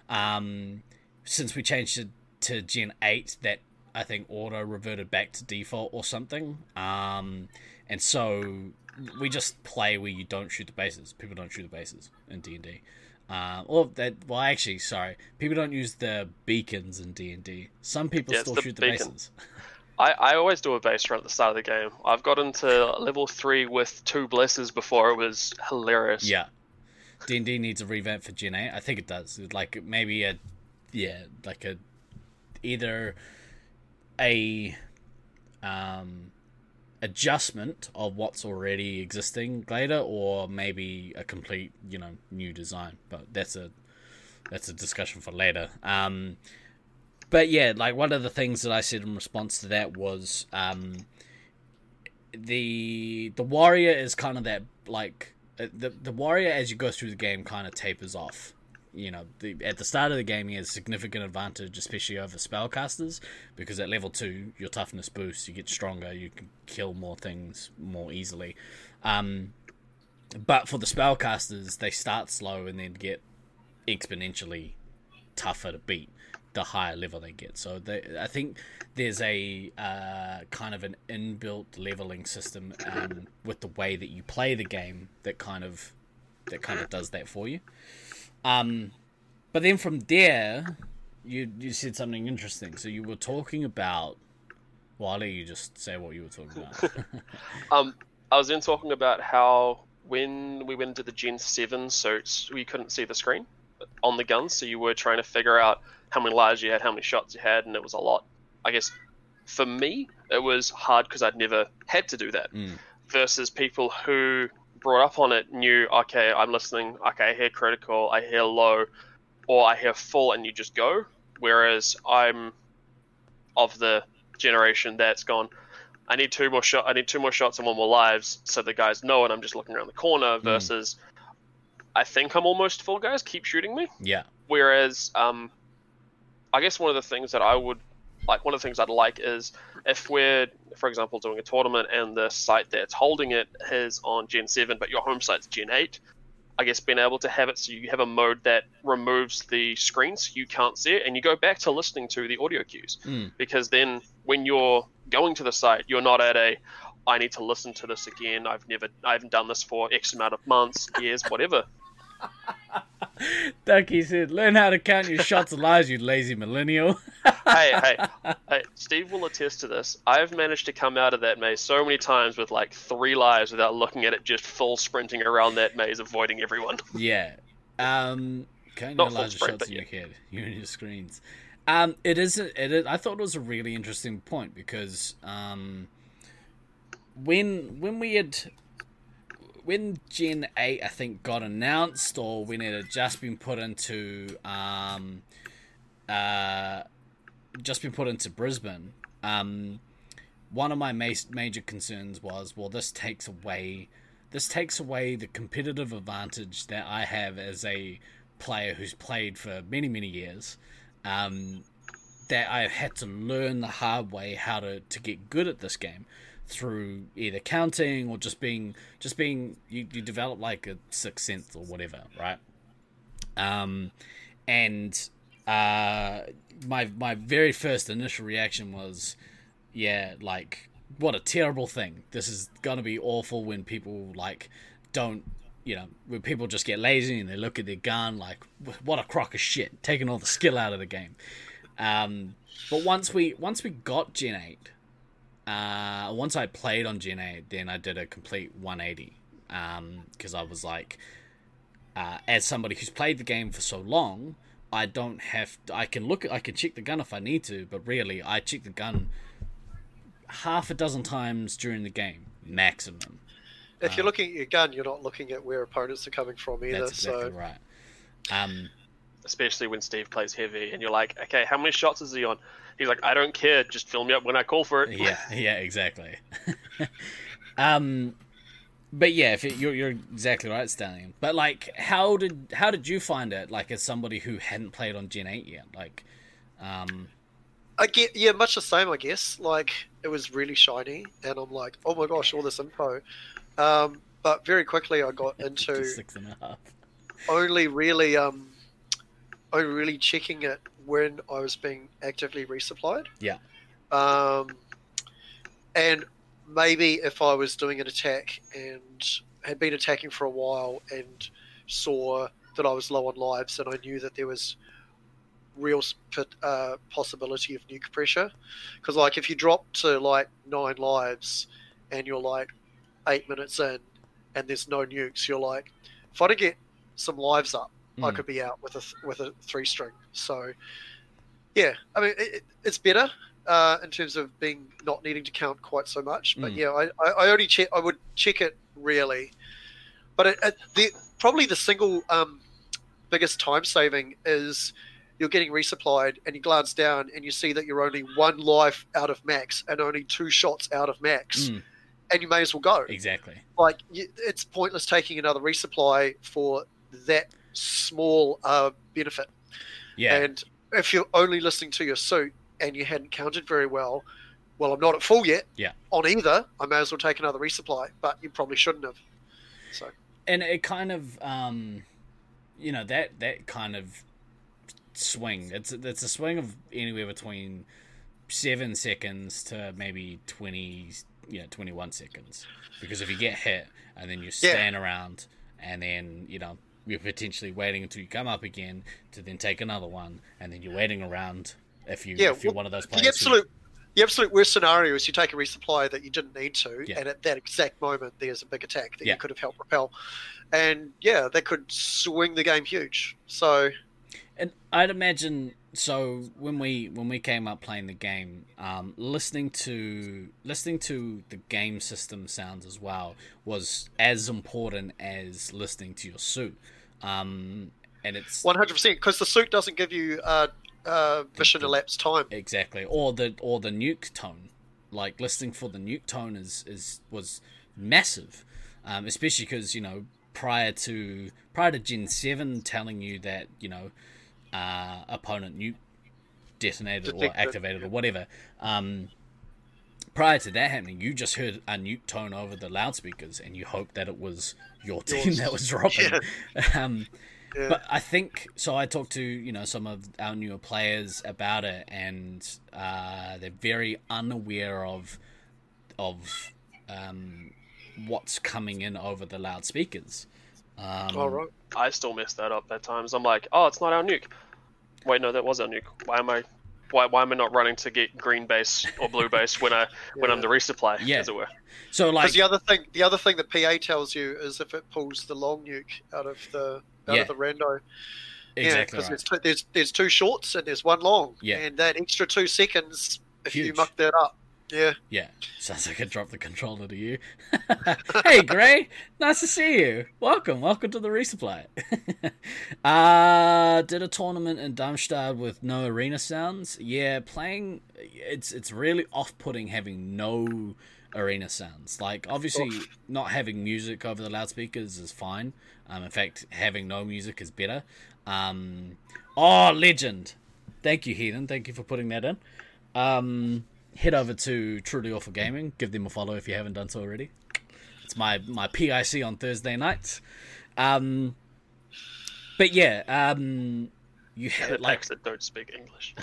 Um, since we changed it to Gen eight, that I think auto reverted back to default or something. Um, and so... we just play where you don't shoot the bases. People don't shoot the bases in D and D. Um, or that. Well, actually, sorry. People don't use the beacons in D and D. Some people yeah, still the shoot the beacon. bases. I, I always do a base run at the start of the game. I've gotten to level three with two blessers before. It was hilarious. Yeah. D and D needs a revamp for Gen eight. I think it does. Like, maybe a... Yeah, like a... Either a... Um... adjustment of what's already existing later, or maybe a complete, you know, new design. But that's a that's a discussion for later. Um, but yeah, like one of the things that I said in response to that was um, the the warrior is kind of that, like the the warrior as you go through the game kind of tapers off. You know, the, at the start of the game, he has significant advantage, especially over spellcasters, because at level two, your toughness boosts, you get stronger, you can kill more things more easily. Um, but for the spellcasters, they start slow and then get exponentially tougher to beat the higher level they get. So they, I think there's a uh, kind of an inbuilt leveling system um, with the way that you play the game that kind of that kind of does that for you. Um, but then from there, you you said something interesting. So you were talking about. Well, I'll let you just say what you were talking about. um, I was then talking about how when we went into the Gen seven, so we couldn't see the screen on the guns, so you were trying to figure out how many lives you had, how many shots you had, and it was a lot. I guess for me, it was hard because I'd never had to do that. Mm. Versus people who brought up on it knew, okay, I'm listening, okay, I hear critical, I hear low, or I hear full, and you just go. Whereas I'm of the generation that's gone, I need two more shot. I need two more shots and one more lives, so the guys know, and I'm just looking around the corner. Versus, mm. I think I'm almost full, guys. Keep shooting me. Yeah. Whereas, um, I guess one of the things that I would like, one of the things I'd like is if we're, for example, doing a tournament and the site that's holding it is on Gen seven, but your home site's Gen eight. I guess being able to have it so you have a mode that removes the screen so you can't see it, and you go back to listening to the audio cues. Mm. Because then when you're going to the site, you're not at a, I need to listen to this again. I've never, I haven't done this for X amount of months, years, whatever. Ducky said, learn how to count your shots and lies, you lazy millennial. hey, hey, hey, Steve will attest to this. I've managed to come out of that maze so many times with like three lives without looking at it, just full sprinting around that maze, avoiding everyone. Yeah. Um, count your larger sprint, shots in yeah. your head, you and your screens. Um, it is, it is, I thought it was a really interesting point because um, when when we had... When Gen eight, I think, got announced, or when it had just been put into, um, uh, just been put into Brisbane, um, one of my ma- major concerns was, well, this takes away, this takes away the competitive advantage that I have as a player who's played for many, many years, um, that I had to learn the hard way how to, to get good at this game. Through either counting or just being, just being, you, you develop like a sixth sense or whatever, right? Um, and uh, my my very first initial reaction was, yeah, like what a terrible thing. This is gonna be awful when people like don't, you know, when people just get lazy and they look at their gun like what a crock of shit, taking all the skill out of the game. Um, but once we once we got Gen eight. Uh, once I played on Gen eight, then I did a complete one eighty, um, because I was like, uh, as somebody who's played the game for so long, I don't have, to, I can look, I can check the gun if I need to, but really, I check the gun half a dozen times during the game, maximum. If um, you're looking at your gun, you're not looking at where opponents are coming from either. That's exactly so. Right. Um, Especially when Steve plays heavy, and you're like, okay, how many shots is he on? He's like, I don't care, just fill me up when I call for it. Yeah, yeah, exactly. um, but yeah, if it, you're you're exactly right, Stallion. But like, how did how did you find it? Like, as somebody who hadn't played on Gen eight yet, like, um, I get yeah, much the same, I guess. Like, it was really shiny, and I'm like, oh my gosh, all this info. Um, but very quickly, I got into six and a half. Only really um. I really checking it when I was being actively resupplied. Yeah. Um, and maybe if I was doing an attack and had been attacking for a while and saw that I was low on lives and I knew that there was real uh, possibility of nuke pressure. Because, like, if you drop to, like, nine lives and you're, like, eight minutes in and there's no nukes, you're like, if I didn't get some lives up, I could be out with a th- with a three string. So, yeah, I mean, it, it's better uh, in terms of being not needing to count quite so much. But mm. yeah, I, I only check. I would check it really, but it, it, the probably the single um, biggest time saving is you're getting resupplied and you glance down and you see that you're only one life out of max and only two shots out of max. Mm. And you may as well go. Exactly. Like it's pointless taking another resupply for that small uh benefit. Yeah. And if you're only listening to your suit and you hadn't counted very well, well, I'm not at full yet. Yeah. On either, I may as well take another resupply, but you probably shouldn't have. So. And it kind of, um, you know, that that kind of swing. It's it's a swing of anywhere between seven seconds to maybe twenty, you know, twenty-one seconds. Because if you get hit and then you stand yeah. around and then you know. you're potentially waiting until you come up again to then take another one, and then you're waiting around if, you, yeah, if you're well, one of those players. The absolute, who... the absolute worst scenario is you take a resupply that you didn't need to, yeah. and at that exact moment there's a big attack that yeah. you could have helped repel. And yeah, that could swing the game huge. So, and I'd imagine... So when we when we came up playing the game, um, listening to listening to the game system sounds as well was as important as listening to your suit, um, and it's one hundred percent because the suit doesn't give you uh, uh, mission elapsed time exactly, or the or the nuke tone. Like listening for the nuke tone is, is was massive, um, especially because you know prior to prior to Gen seven telling you that you know. Uh, opponent nuke detonated or activated or whatever. Um, prior to that happening, you just heard a nuke tone over the loudspeakers, and you hoped that it was your team that was dropping. Yeah. Um, yeah. But I think so. I talked to you know some of our newer players about it, and uh, they're very unaware of of um, what's coming in over the loudspeakers. Um, oh, right. I still mess that up at times. I'm like, oh, it's not our nuke. Wait, no, that was our nuke. Why am I, why, why am I not running to get green base or blue base when I yeah. when I'm the resupply, yeah. as it were? So like, because the other thing, the other thing that P A tells you is if it pulls the long nuke out of the out yeah. of the rando. Exactly. Yeah, because right. there's, there's there's two shorts and there's one long. Yeah. And that extra two seconds, if Huge. you muck that up. Yeah. Yeah. Sounds like I dropped the controller to you. Hey, Gray. Nice to see you. Welcome. Welcome to the resupply. uh, did a tournament in Darmstadt with no arena sounds. Yeah, playing... It's it's really off-putting having no arena sounds. Like, obviously, Oof. not having music over the loudspeakers is fine. Um, in fact, having no music is better. Um, oh, legend. Thank you, Heathen. Thank you for putting that in. Um... Head over to Truly Awful Gaming. Give them a follow if you haven't done so already. It's my, my P I C on Thursday nights. Um, but yeah, um, you have it like that don't speak English.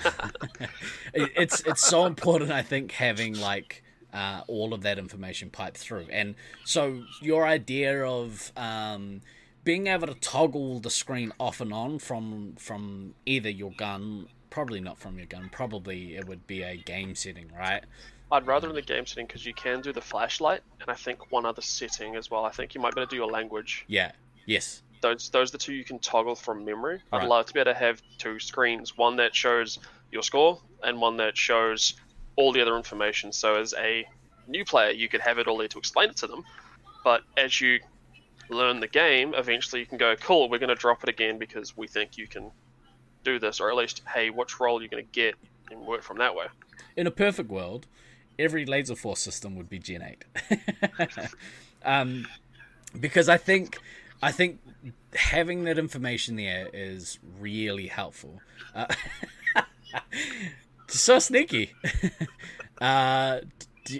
it's it's so important, I think, having like uh, all of that information piped through. And so your idea of um, being able to toggle the screen off and on from from either your gun. Probably not from your gun. Probably it would be a game setting, right? I'd rather in the game setting because you can do the flashlight and I think one other setting as well. I think you might be able to do your language. Yeah. Yes. Those those are the two you can toggle from memory. Right. I'd love to be able to have two screens, one that shows your score and one that shows all the other information. So as a new player, you could have it all there to explain it to them. But as you learn the game, eventually you can go, cool, we're going to drop it again because we think you can... do this, or at least, hey, which role you're going to get and work from that way. In a perfect world, every Laserforce system would be Gen eight. um, because I think I think having that information there is really helpful. Uh, so sneaky. uh, do,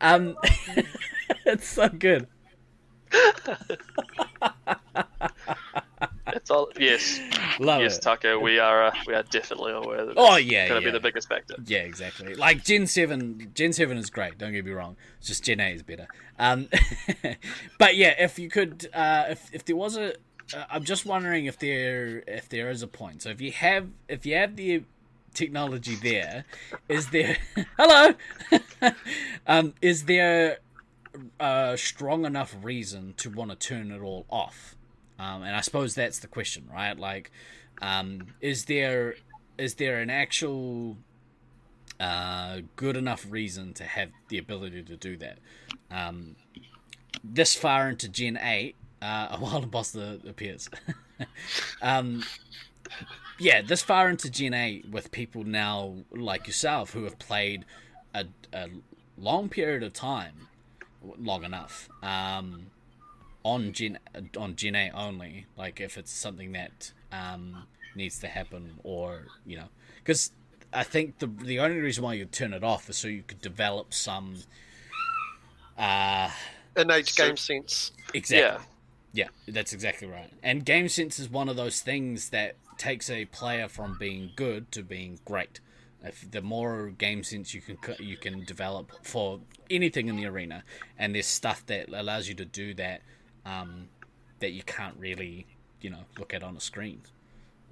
um, it's so good. It's all yes, Love yes, it. Tucker. We are uh, we are definitely aware that oh, yeah, it's going to yeah. be the biggest factor. Yeah, exactly. Like Gen seven, Gen seven is great. Don't get me wrong. It's just Gen eight is better. Um, but yeah, if you could, uh, if if there was a, uh, I'm just wondering if there if there is a point. So if you have if you have the technology there, is there? Hello. um, is there a strong enough reason to want to turn it all off? Um, and I suppose that's the question, right? Like, um, is there is there an actual uh, good enough reason to have the ability to do that? Um, this far into Gen eight, uh, a wild imposter appears. um, yeah, this far into Gen eight with people now like yourself who have played a, a long period of time, long enough, um on Gen on Gen eight only, like if it's something that um, needs to happen or, you know, because I think the the only reason why you turn it off is so you could develop some... Uh, innate so, game sense. Exactly. Yeah. yeah, that's exactly right. And game sense is one of those things that takes a player from being good to being great. If the more game sense you can you can develop for anything in the arena, and there's stuff that allows you to do that, Um, that you can't really, you know, look at on a screen.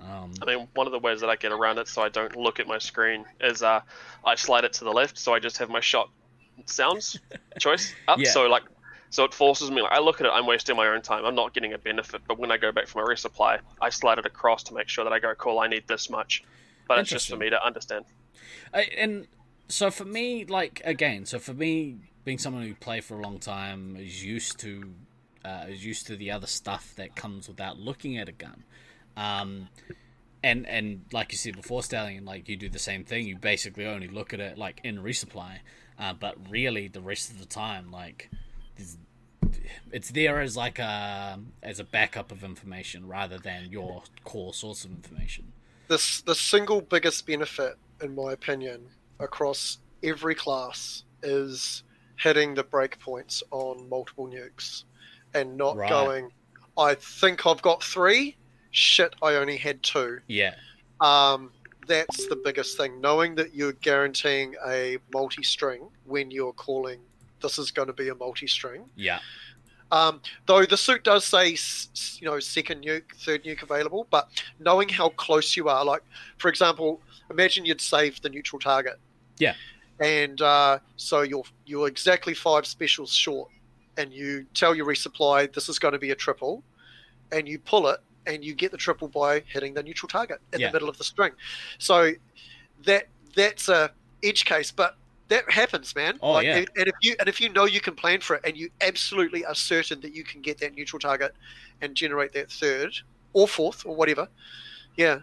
Um, I mean, one of the ways that I get around it so I don't look at my screen is uh, I slide it to the left, so I just have my shot sounds choice up. Yeah. So like, so it forces me. Like, I look at it, I'm wasting my own time. I'm not getting a benefit. But when I go back for my resupply, I slide it across to make sure that I go, cool, I need this much. But it's just for me to understand. I, and so for me, like, again, so for me, being someone who played for a long time, is used to uh, is used to the other stuff that comes without looking at a gun. Um, and and like you said before, Stallion, like you do the same thing. You basically only look at it like in resupply, uh, but really the rest of the time, like it's there as like a as a backup of information rather than your core source of information. This the single biggest benefit, in my opinion, across every class is hitting the breakpoints on multiple nukes and not right. going, I think I've got three. Shit, I only had two. Yeah. Um, that's the biggest thing. Knowing that you're guaranteeing a multi-string when you're calling, this is going to be a multi-string. Yeah. Um, though the suit does say, you know, second nuke, third nuke available, but knowing how close you are, like, for example, imagine you'd saved the neutral target. Yeah. And uh, so you're you're exactly five specials short, and you tell your resupply, this is going to be a triple, and you pull it, and you get the triple by hitting the neutral target in yeah. the middle of the string. So that that's a edge case, but that happens, man. Oh, like, yeah. And, and if you and if you know you can plan for it, and you absolutely are certain that you can get that neutral target and generate that third or fourth or whatever, yeah,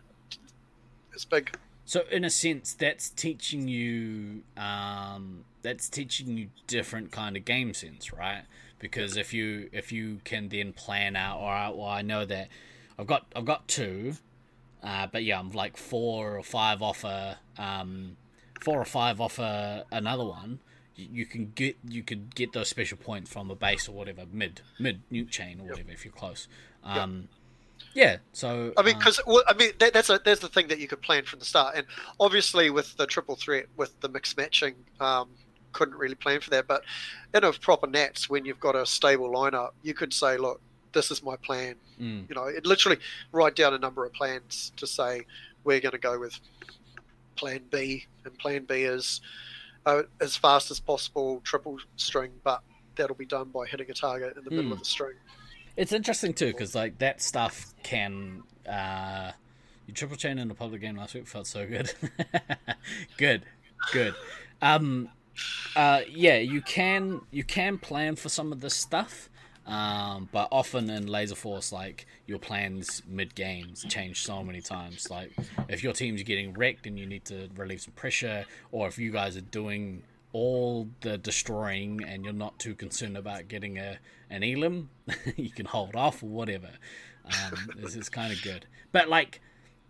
it's big. So in a sense, that's teaching you um, that's teaching you different kind of game sense, right? Because if you if you can then plan out, all right, well, I know that I've got I've got two, uh, but yeah, I'm like four or five off a um, four or five off a, another one. You, you can get you could get those special points from a base or whatever mid mid nuke chain or yep. whatever if you're close. Um, yep. Yeah, so I mean, because uh, well, I mean that, that's a, that's the thing that you could plan from the start, and obviously with the triple threat with the mixed matching, um, couldn't really plan for that. But in a proper Nats, when you've got a stable lineup, you could say, look, this is my plan. Mm. You know, it literally write down a number of plans to say we're going to go with plan B, and plan B is uh, as fast as possible triple string, but that'll be done by hitting a target in the mm. middle of the string. It's interesting too, because like that stuff can uh, you triple chain in a public game last week felt so good. good, good. Um, uh, yeah, you can you can plan for some of this stuff. Um, but often in Laserforce, like, your plans mid-games change so many times. Like, if your team's getting wrecked and you need to relieve some pressure, or if you guys are doing all the destroying and you're not too concerned about getting a an elim, you can hold off or whatever. Um, it's, it's kind of good. But, like,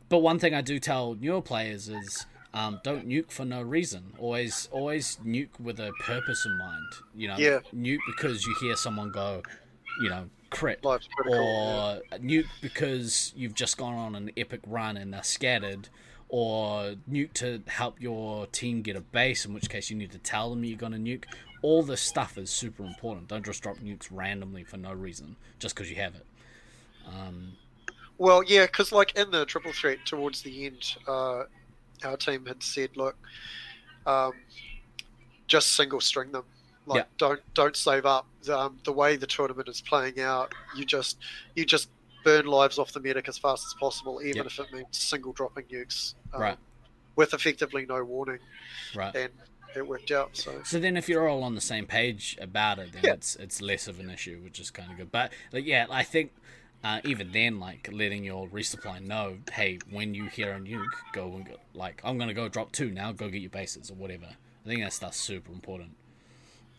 but one thing I do tell newer players is um, don't nuke for no reason. Always always nuke with a purpose in mind. You know, yeah. nuke because you hear someone go... you know, crit, or cool, yeah. nuke because you've just gone on an epic run and they're scattered, or nuke to help your team get a base, in which case you need to tell them you're going to nuke. All this stuff is super important. Don't just drop nukes randomly for no reason, just because you have it. Um, well, yeah, because like in the triple threat towards the end, uh, our team had said, look, um, just single string them. Like yeah. don't don't save up. Um, the way the tournament is playing out, you just you just burn lives off the medic as fast as possible, even yep. if it means single dropping nukes, um, right? With effectively no warning, right? And it worked out. So so then, if you're all on the same page about it, then yeah. it's it's less of an issue, which is kind of good. But like, yeah, I think uh, even then, like letting your resupply know, hey, when you hear a nuke, go and go, like I'm gonna go drop two now. Go get your bases or whatever. I think that stuff's super important.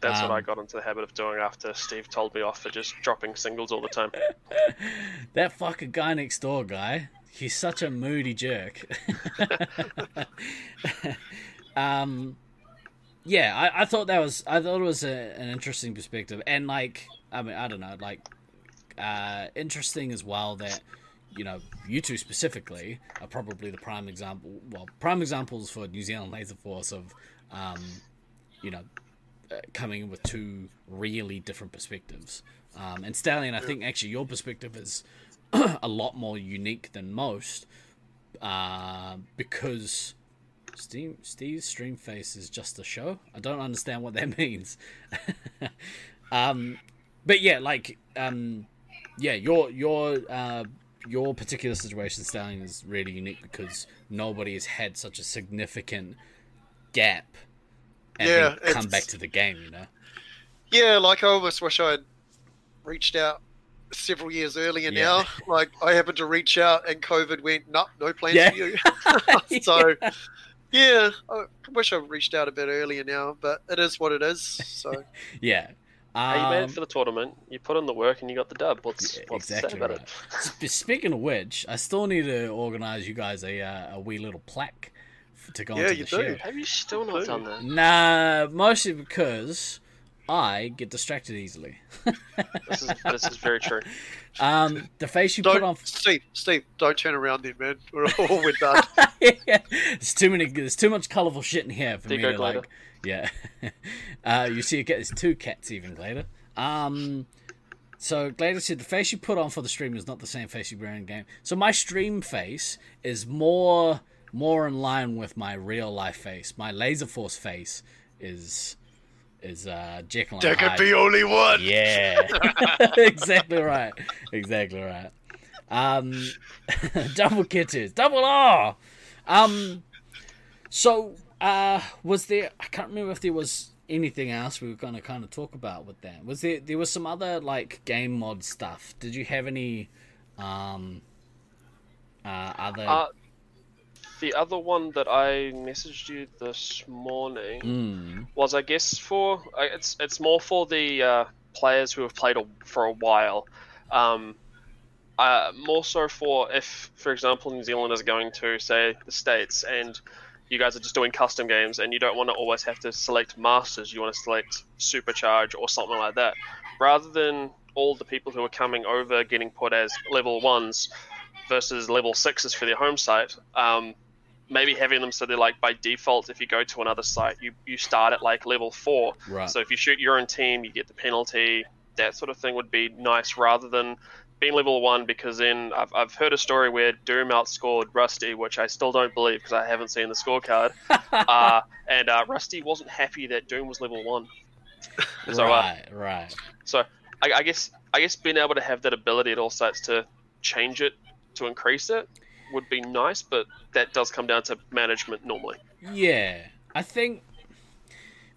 That's um, what I got into the habit of doing after Steve told me off for just dropping singles all the time. That fucking guy next door guy, he's such a moody jerk. um, yeah, I, I thought that was, I thought it was a, an interesting perspective, and like, I mean, I don't know, like, uh, interesting as well that, you know, you two specifically are probably the prime example, well, prime examples for New Zealand Laser Force of, um, you know. coming in with two really different perspectives. Um, and Stallion, I think actually your perspective is a lot more unique than most, uh, because Steve, Steve's stream face is just a show. I don't understand what that means. um, but yeah, like, um, yeah, your your uh, your particular situation, Stallion, is really unique because nobody has had such a significant gap and yeah, then come back to the game, you know? Yeah, like I almost wish I'd reached out several years earlier yeah. now. Like, I happened to reach out and COVID went, nope, no plans yeah. for you. So, yeah. yeah, I wish I reached out a bit earlier now, but it is what it is. So yeah. Um, hey, you made it for the tournament. You put in the work and you got the dub. What's, yeah, what's exactly to say about right. it? Speaking of which, I still need to organise you guys a, uh, a wee little plaque to go yeah, onto the show. Yeah, you do. Have you still not done that? Nah, mostly because I get distracted easily. this, is, this is very true. Um, the face you don't, put on... Steve, Steve, don't turn around there, man. We're all we're done. yeah. There's too many. There's too much colourful shit in here for D K me to glider. Like... Yeah. uh, you see, you get there's two cats even, Glader. Um, so Glader said, the face you put on for the stream is not the same face you wear in game. So my stream face is more... more in line with my real life face. My Laserforce face is is uh, Jekyll and Hyde. There could be only one. Yeah, exactly right, exactly right. Um, double kittens, double R. Um, so uh, was there? I can't remember if there was anything else we were going to kind of talk about with that. Was there? There was some other like game mod stuff. Did you have any um, uh, other? Uh, The other one that I messaged you this morning mm. was, I guess, for it's it's more for the uh, players who have played a, for a while. Um, uh, more so for if, for example, New Zealand is going to, say, the States, and you guys are just doing custom games, and you don't want to always have to select Masters. You want to select Supercharge or something like that, rather than all the people who are coming over getting put as level ones versus level sixes for their home site. Um, Maybe having them so they're like by default, if you go to another site, you, you start at like level four. Right. So if you shoot your own team, you get the penalty. That sort of thing would be nice rather than being level one, because then I've I've heard a story where Doom outscored Rusty, which I still don't believe because I haven't seen the scorecard. uh, and uh, Rusty wasn't happy that Doom was level one. so, right, uh, right. So I, I guess I guess being able to have that ability at all sites to change it, to increase it, would be nice, but that does come down to management normally. Yeah, I think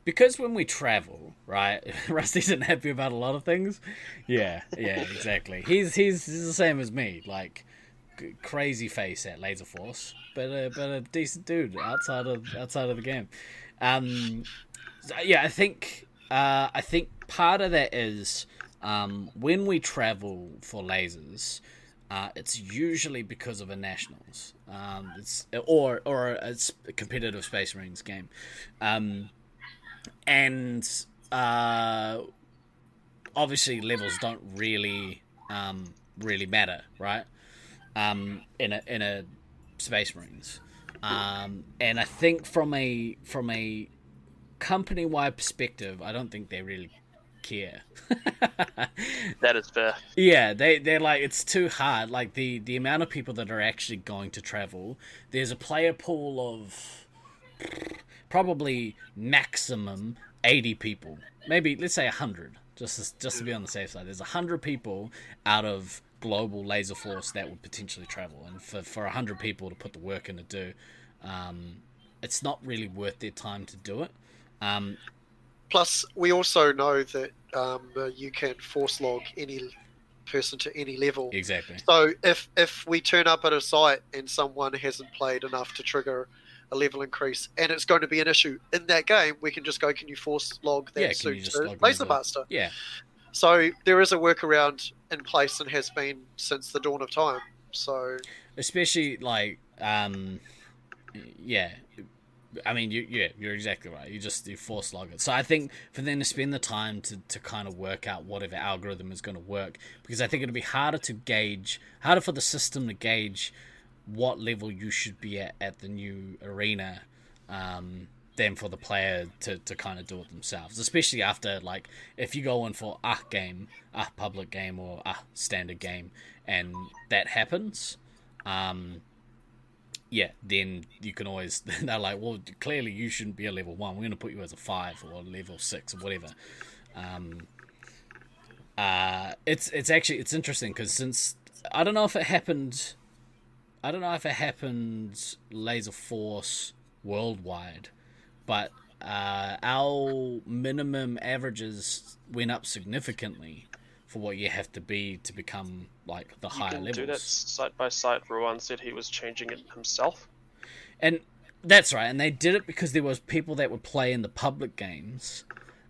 because when we travel, right, Rusty isn't happy about a lot of things. Yeah, yeah, exactly. He's he's, he's the same as me, like g- crazy face at Laserforce, but a, but a decent dude outside of outside of the game. Um, so yeah, I think uh, I think part of that is um, when we travel for lasers. Uh, it's usually because of a nationals, um, it's or or a, a competitive Space Marines game, um, and uh, obviously levels don't really um, really matter, right? Um, in a in a Space Marines, um, and I think from a from a company wide perspective, I don't think they really care. That is fair. Yeah, they they're like, it's too hard. Like the the amount of people that are actually going to travel, there's a player pool of probably maximum eighty people, maybe let's say one hundred, just to, just to be on the safe side. There's one hundred people out of global Laser Force that would potentially travel, and for for one hundred people to put the work in to do, um it's not really worth their time to do it. um Plus, we also know that um, you can force log any person to any level. Exactly. So if if we turn up at a site and someone hasn't played enough to trigger a level increase, and it's going to be an issue in that game, we can just go, can you force log that yeah, suit to Laser Master? Yeah. So there is a workaround in place and has been since the dawn of time. So especially like, um, yeah. I mean, you, yeah, you're exactly right. You just you force log it. So I think for them to spend the time to, to kind of work out whatever algorithm is going to work, because I think it'll be harder to gauge, harder for the system to gauge what level you should be at at the new arena, um, than for the player to, to kind of do it themselves, especially after, like, if you go in for a game, a public game or a standard game, and that happens, um, yeah, then you can always, they're like, well, clearly you shouldn't be a level one, we're going to put you as a five or a level six or whatever. Um, uh, it's it's actually, it's interesting, because since, I don't know if it happened, I don't know if it happened Laserforce worldwide, but uh, our minimum averages went up significantly for what you have to be to become like the you higher can levels. Do that site by site. Ruan said he was changing it himself, and that's right. And they did it because there was people that would play in the public games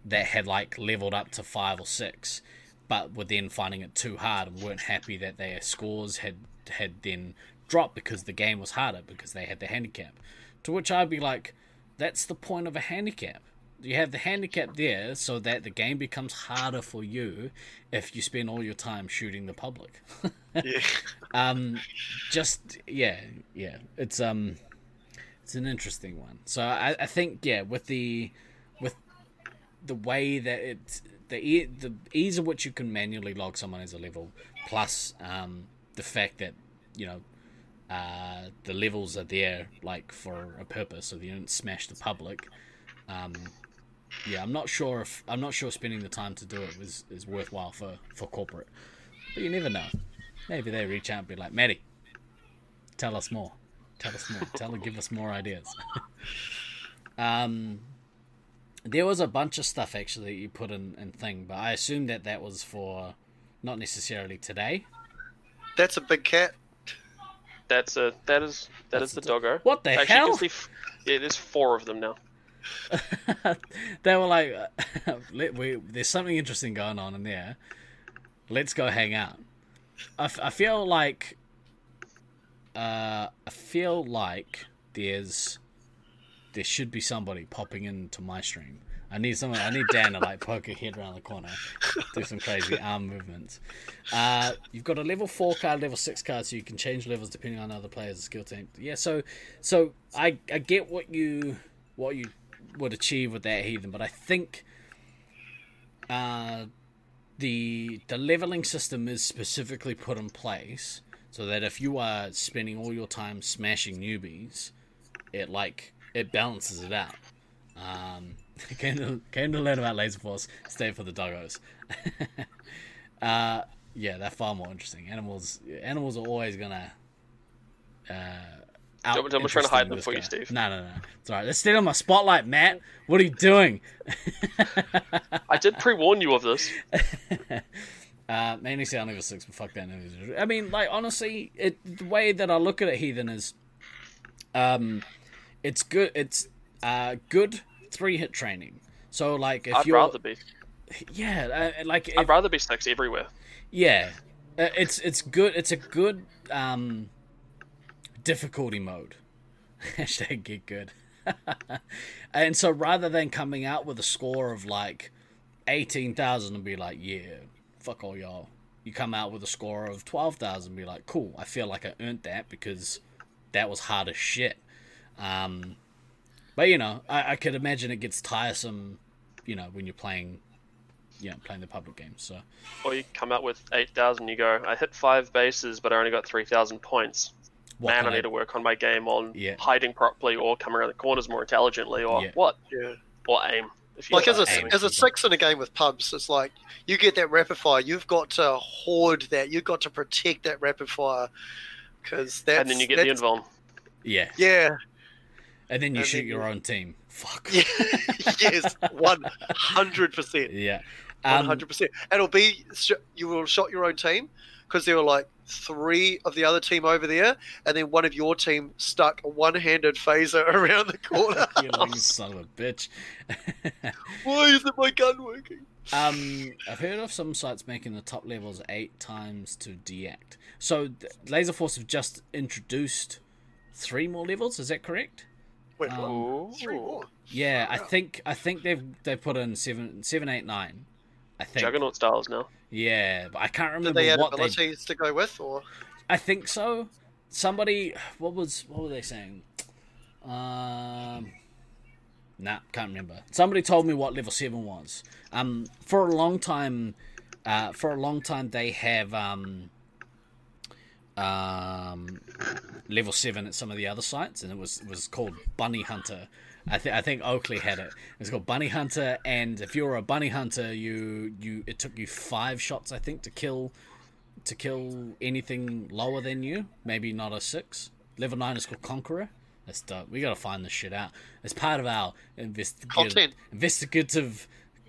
that had like leveled up to five or six, but were then finding it too hard and weren't happy that their scores had had then dropped because the game was harder because they had the handicap. To which I'd be like, that's the point of a handicap. You have the handicap there so that the game becomes harder for you if you spend all your time shooting the public. yeah. Um, just, yeah, yeah. It's um, it's an interesting one. So I, I think, yeah, with the with the way that it, the, the ease of which you can manually log someone as a level, plus um, the fact that, you know, Uh, the levels are there like for a purpose, so they don't smash the public. Um, yeah, I'm not sure if I'm not sure spending the time to do it was is worthwhile for, for corporate, but you never know. Maybe they reach out and be like, Maddie, tell us more, tell us more, tell her, give us more ideas. um, there was a bunch of stuff actually that you put in, in thing, but I assume that that was for not necessarily today. That's a big cat. That's a that is that That's is the doggo. What the Actually, hell? Actually, yeah, there's four of them now. They were like, Let, we, "There's something interesting going on in there. Let's go hang out." I, I feel like, uh, I feel like there's there should be somebody popping into my stream. I need someone. I need Dan to like poke her head around the corner, do some crazy arm movements. Uh, you've got a level four card, level six card, so you can change levels depending on other players' skill tank. Yeah, so so I, I get what you what you would achieve with that heathen, but I think uh, the the leveling system is specifically put in place so that if you are spending all your time smashing newbies, it like it balances it out. Um, came to, came to learn about Laserforce, stay for the doggos. uh, yeah, they're far more interesting. Animals Animals are always going to... Uh, don't be trying to hide them for guy. you, Steve. No, no, no. It's all right. Let's stay on my spotlight, Matt. What are you doing? I did pre-warn you of this. uh, mainly say on level six, but fuck that. I mean, like, honestly, it, the way that I look at it, Heathen, is... um, It's good... It's uh, good... three hit training. So like if I'd you're rather be yeah uh, like if... I'd rather be six everywhere. Yeah, uh, it's it's good. It's a good um difficulty mode. Hashtag get good. And so rather than coming out with a score of like eighteen thousand and be like, yeah, fuck all y'all, you come out with a score of twelve thousand and be like, cool, I feel like I earned that because that was hard as shit. um But, you know, I, I could imagine it gets tiresome, you know, when you're playing, you know, playing the public games. So. Or you come out with eight thousand, you go, I hit five bases, but I only got three thousand points. What Man, I need I... to work on my game on yeah. hiding properly or coming around the corners more intelligently or yeah. what? Yeah. Or aim. If you like, as a, as a six in a game with pubs, it's like, you get that rapid fire, you've got to hoard that, you've got to protect that rapid fire. Cause that's, and then you get that's... the invuln. Yeah. Yeah. And then you and shoot then, your own team. Fuck. Yeah, yes, one hundred percent. Yeah. Um, one hundred percent. And it'll be, you will shot your own team because there were like three of the other team over there and then one of your team stuck a one-handed phaser around the corner. You little son of a bitch. Why isn't my gun working? Um, I've heard of some sites making the top levels eight times to deact. So Laserforce have just introduced three more levels, is that correct? Wait, um, three more. Yeah, I think I think they've they put in seven, seven, eight, nine. I think Juggernaut styles now. Yeah, but I can't remember Did they add what abilities they... to go with, or I think so. Somebody, what was what were they saying? Um, Nah, can't remember. Somebody told me what level seven was. Um, for a long time, uh, for a long time they have um, um, level seven at some of the other sites, and it was it was called Bunny Hunter. I think I think Oakley had it. It's called Bunny Hunter, and if you were a bunny hunter, you you it took you five shots, I think, to kill to kill anything lower than you. Maybe not a six. Level nine is called Conqueror. That's dope. We gotta find this shit out. It's part of our investigative, investigative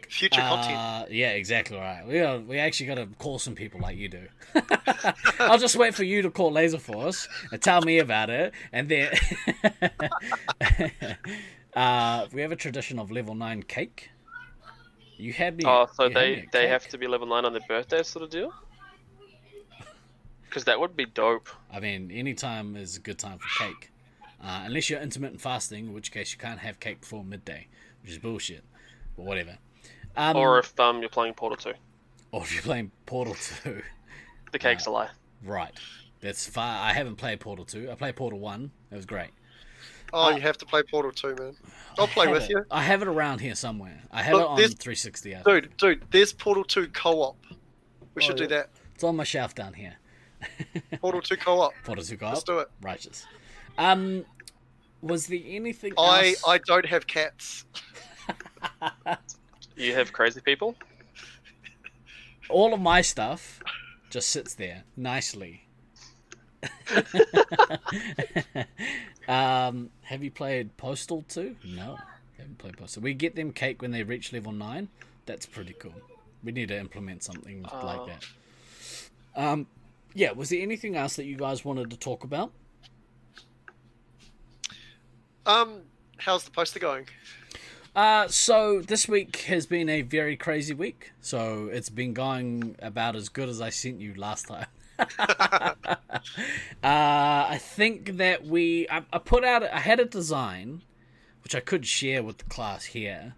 future uh, content. Yeah, exactly right. We gotta, we actually gotta call some people like you do. I'll just wait for you to call Laserforce and tell me about it, and then uh, we have a tradition of level nine cake. You had me. Oh, so they they have to be level nine on their birthday, sort of deal. Because that would be dope. I mean, any time is a good time for cake. Uh, unless you're intermittent fasting, in which case you can't have cake before midday, which is bullshit, but whatever. Um, or if um, you're playing Portal two. Or if you're playing Portal two. The cake's uh, a lie. Right. That's far. I haven't played Portal two. I played Portal one. It was great. Oh, uh, you have to play Portal two, man. I'll I play with it. you. I have it around here somewhere. I have Look, it on three sixty. Dude, dude, there's Portal two co-op. We oh, should do that. It's on my shelf down here. Portal two co-op. Portal two co-op. Let's do it. Righteous. Um... Was there anything I, else? I don't have cats. You have crazy people? All of my stuff just sits there nicely. um, have you played Postal two? No, haven't played Postal. We get them cake when they reach level nine. That's pretty cool. We need to implement something uh... like that. Um, yeah, was there anything else that you guys wanted to talk about? Um, how's the poster going? Uh, so this week has been a very crazy week. So it's been going about as good as I sent you last time. uh, I think that we, I, I put out, I had a design, which I could share with the class here.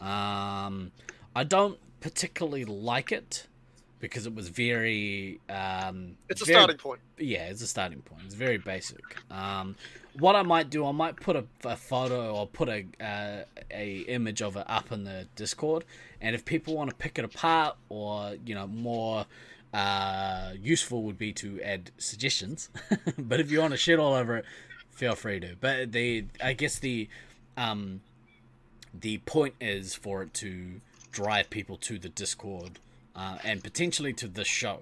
Um, I don't particularly like it because it was very, um, it's a very, starting point. Yeah, it's a starting point. It's very basic. Um, What I might do, I might put a, a photo or put a uh, a image of it up in the Discord, and if people want to pick it apart, or you know, more uh, useful would be to add suggestions. But if you want to shit all over it, feel free to. But the I guess the um, the point is for it to drive people to the Discord uh, and potentially to the show.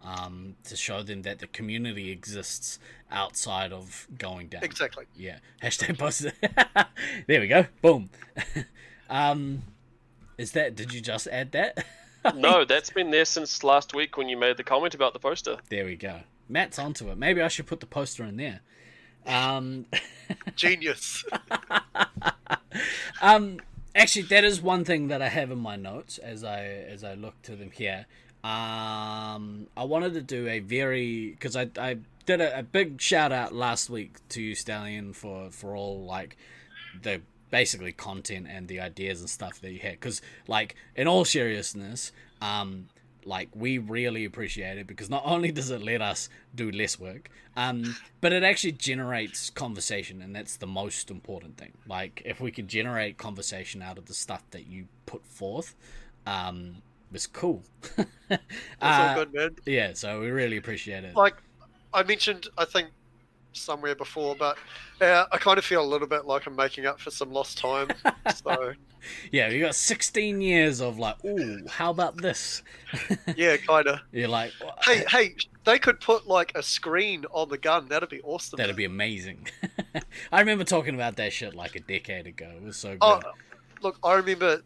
Um, to show them that the community exists outside of going down. Exactly. Yeah. Hashtag posted. There we go. Boom. um, is that? Did you just add that? No, that's been there since last week when you made the comment about the poster. There we go. Matt's onto it. Maybe I should put the poster in there. Um, Genius. um, actually, that is one thing that I have in my notes as I as I look to them here. Um, I wanted to do a very, because I, I did a, a big shout out last week to you, Stallion, for, for all like the basically content and the ideas and stuff that you had. Because like in all seriousness, um, like we really appreciate it because not only does it let us do less work, um, but it actually generates conversation, and that's the most important thing. Like if we could generate conversation out of the stuff that you put forth, um. It's cool. That's uh, all good, man. Yeah, so we really appreciate it. Like, I mentioned, I think, somewhere before, but uh, I kind of feel a little bit like I'm making up for some lost time. So, yeah, you got sixteen years of like, ooh, how about this? Yeah, kind of. You're like... What? Hey, hey, they could put like a screen on the gun. That'd be awesome. That'd man. be amazing. I remember talking about that shit like a decade ago. It was so good. Oh, look, I remember...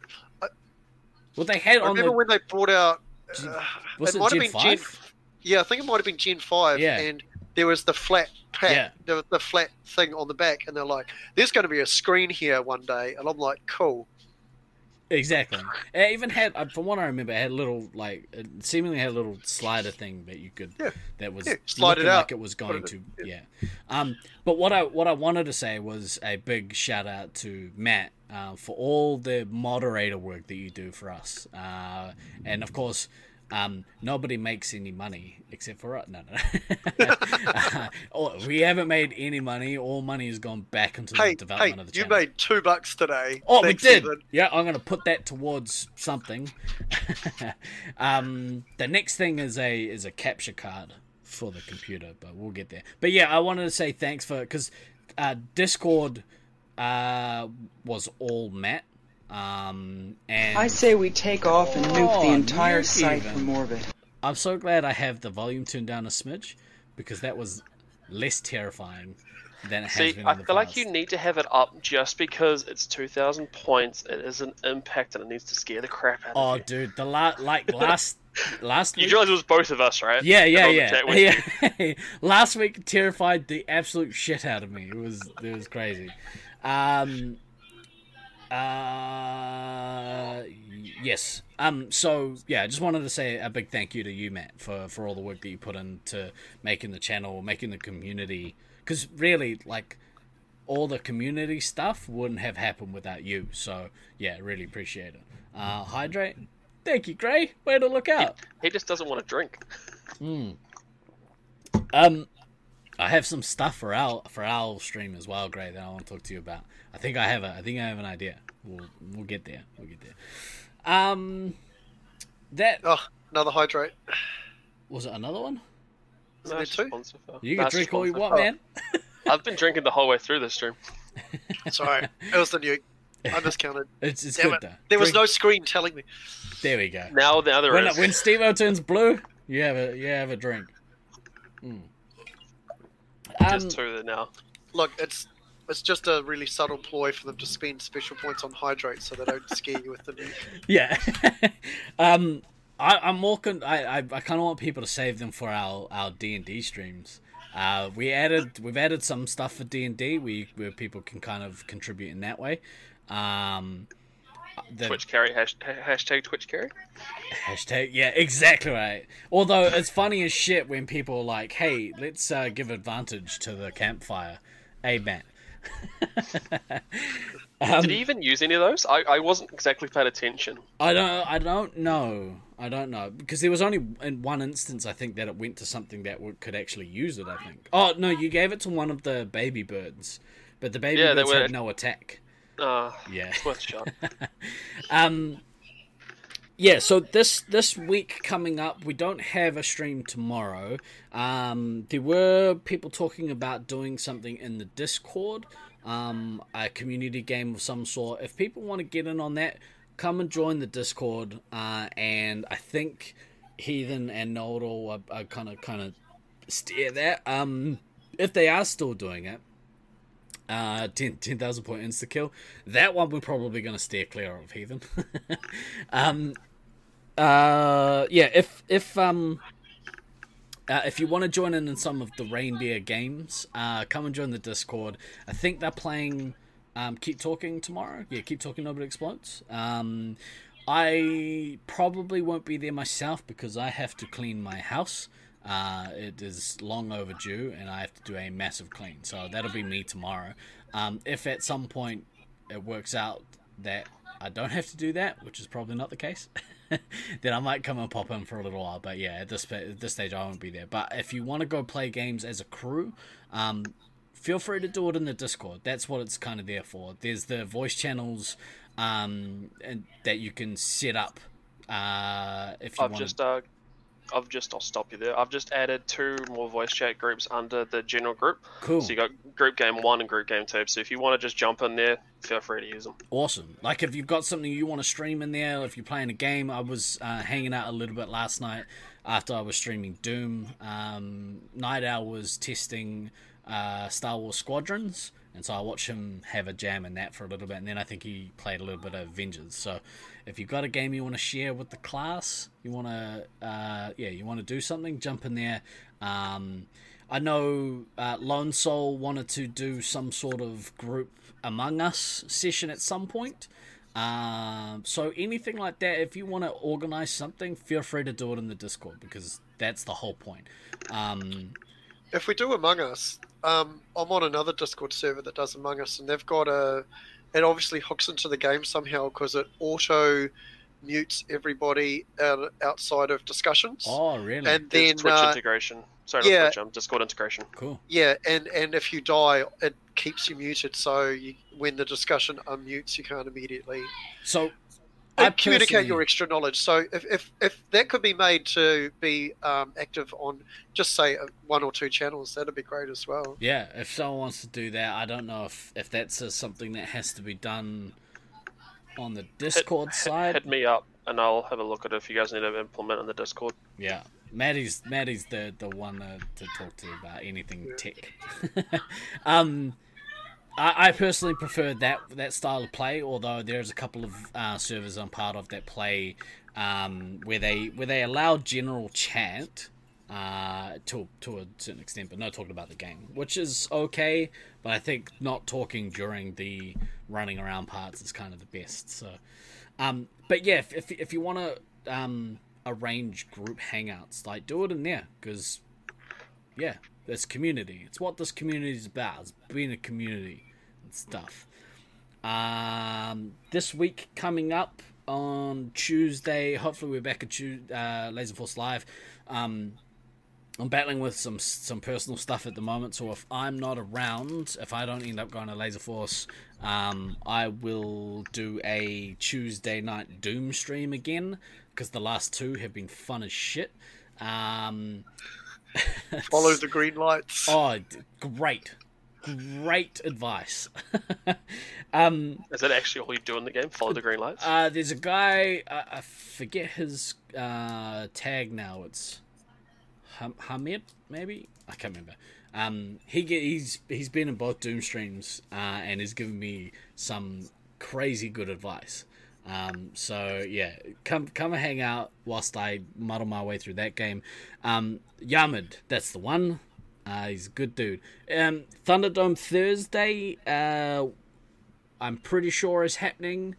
Well, they had I on remember the... when they brought out... Uh, was it, it Gen been five? Gen, yeah, I think it might have been Gen five. Yeah. And there was the flat pack, yeah. there was the flat thing on the back, and they're like, there's going to be a screen here one day. And I'm like, cool. Exactly. It even had, from what I remember, it had a little, like, it seemingly had a little slider thing that you could... Yeah. That was yeah, slide it out. Like it was going it to... In. Yeah. Um, but what I, what I wanted to say was a big shout-out to Matt, Uh, for all the moderator work that you do for us. Uh, and of course, Um, nobody makes any money except for us. No, no. uh, we haven't made any money. All money has gone back into hey, the development hey, of the channel. Hey, you made two bucks today. Oh, Thanks we did. Even. Yeah, I'm going to put that towards something. um, the next thing is a is a capture card for the computer, but we'll get there. But yeah, I wanted to say thanks for because uh, Discord uh, was all Matt. Um, and I say we take off and nuke oh, the entire site even. from orbit. I'm so glad I have the volume turned down a smidge because that was less terrifying than it See, has been in I the feel past. Like you need to have it up just because it's two thousand points. It is an impact and it needs to scare the crap out oh, of you. Oh, dude, the la- like last. Last you week, realize it was both of us, right? Yeah, yeah, yeah. yeah. Last week terrified the absolute shit out of me. It was it was crazy. Um, uh, yes. Um. So yeah, I just wanted to say a big thank you to you, Matt, for, for all the work that you put into making the channel, making the community. Because really, like, all the community stuff wouldn't have happened without you. So yeah, really appreciate it. Uh, hydrate. Thank you, Gray. Way to look out. He, he just doesn't want to drink. Mm. Um, I have some stuff for our for our stream as well, Gray, that I want to talk to you about. I think I have a, I think I have an idea. We'll we'll get there. We'll get there. Um, that. Oh, another hydrate. Was it another one? No, there two. You can That's drink all you want, man. I've been drinking the whole way through this stream. Sorry, it was the nuke. I miscounted. It's, it's good, it. though. There Drink. was no screen telling me. There we go. Now the other when, is. When Steve-O turns blue, you have a you have a drink. Mm. Just um, two there now. Look, it's it's just a really subtle ploy for them to spend special points on hydrate so they don't scare you with the nuke. Yeah. um, I, I'm more con- I I, I kind of want people to save them for our our D and D streams. Uh, we added we've added some stuff for D and D we where people can kind of contribute in that way. Um, the, Twitch carry hash, hashtag Twitch carry hashtag yeah exactly right. Although it's funny as shit when people are like, hey, let's uh, give advantage to the campfire. Hey, Matt. um, did he even use any of those? I, I wasn't exactly paying attention. I don't I don't know I don't know because there was only in one instance I think that it went to something that could actually use it. I think oh no you gave it to one of the baby birds, but the baby yeah, birds had no attack. Uh, yeah. um, yeah. So this this week coming up, we don't have a stream tomorrow. Um, there were people talking about doing something in the Discord, um, a community game of some sort. If people want to get in on that, come and join the Discord. Uh, and I think Heathen and Nodal are kind of kind of steer that. Um, if they are still doing it. Uh, ten thousand point insta kill. That one we're probably going to steer clear of, Heathen. um, uh, yeah. If if um, uh, if you want to join in in some of the reindeer games, uh, come and join the Discord. I think they're playing. Um, Keep Talking tomorrow. Yeah, Keep Talking Nobody Explodes. Um, I probably won't be there myself because I have to clean my house. Uh, it is long overdue and I have to do a massive clean, so that'll be me tomorrow. Um, if at some point it works out that I don't have to do that, which is probably not the case, then I might come and pop in for a little while, but yeah, at this, at this stage I won't be there. But if you want to go play games as a crew, um, feel free to do it in the Discord. That's what it's kind of there for. There's the voice channels um, and, that you can set up uh, if you I've want just, to uh... I've just, I'll stop you there. I've just added two more voice chat groups under the general group. Cool. So you got group game one and group game two. So if you want to just jump in there, feel free to use them. Awesome. Like if you've got something you want to stream in there, if you're playing a game, I was uh, hanging out a little bit last night after I was streaming Doom. Um, Night Owl was testing uh, Star Wars Squadrons. And so I watched him have a jam in that for a little bit. And then I think he played a little bit of Avengers. So if you've got a game you want to share with the class, you want to, uh, yeah, you want to do something, jump in there. Um, I know uh, Lone Soul wanted to do some sort of group Among Us session at some point. Um, so anything like that, if you want to organize something, feel free to do it in the Discord because that's the whole point. Um, if we do Among Us... Um, I'm on another Discord server that does Among Us, and they've got a... It obviously hooks into the game somehow because it auto mutes everybody out, outside of discussions. Oh, really? And then Twitch uh, integration. Sorry, yeah, not Twitch, um, Discord integration. Cool. Yeah, and, and if you die, it keeps you muted. So you, when the discussion unmutes, you can't immediately. So. And communicate your extra knowledge. So if, if, if that could be made to be um, active on just say one or two channels, that'd be great as well. Yeah, if someone wants to do that, I don't know if, if that's a, something that has to be done on the Discord hit, side. Hit me up and I'll have a look at it if you guys need to implement on the Discord. Yeah, Maddie's Maddie's the, the one to, to talk to about anything yeah. tech. um. I personally prefer that that style of play, although there's a couple of uh, servers I'm part of that play um, where they where they allow general chat uh, to to a certain extent, but no talking about the game, which is okay. But I think not talking during the running around parts is kind of the best. So, um, but yeah, if if, if you want to um, arrange group hangouts, like do it in there, because yeah. This community. It's what this community is about. It's being a community and stuff. Um, this week coming up on Tuesday, hopefully we're back at Tuesday, uh, Laserforce Live. Um, I'm battling with some some personal stuff at the moment, so if I'm not around, if I don't end up going to Laserforce, um, I will do a Tuesday night Doom stream again, because the last two have been fun as shit. Um... Follow the green lights. Oh, great. Great advice. um, Is that actually all you do in the game? Follow the green lights? Uh, there's a guy, uh, I forget his uh, tag now. It's Ham- Hamid, maybe? I can't remember. Um, he get, he's He's been in both Doom streams uh, and has given me some crazy good advice. Um, so yeah, come come hang out whilst I muddle my way through that game. Um, Yamid, that's the one. Uh, he's a good dude. Um, Thunderdome Thursday, uh, I'm pretty sure is happening.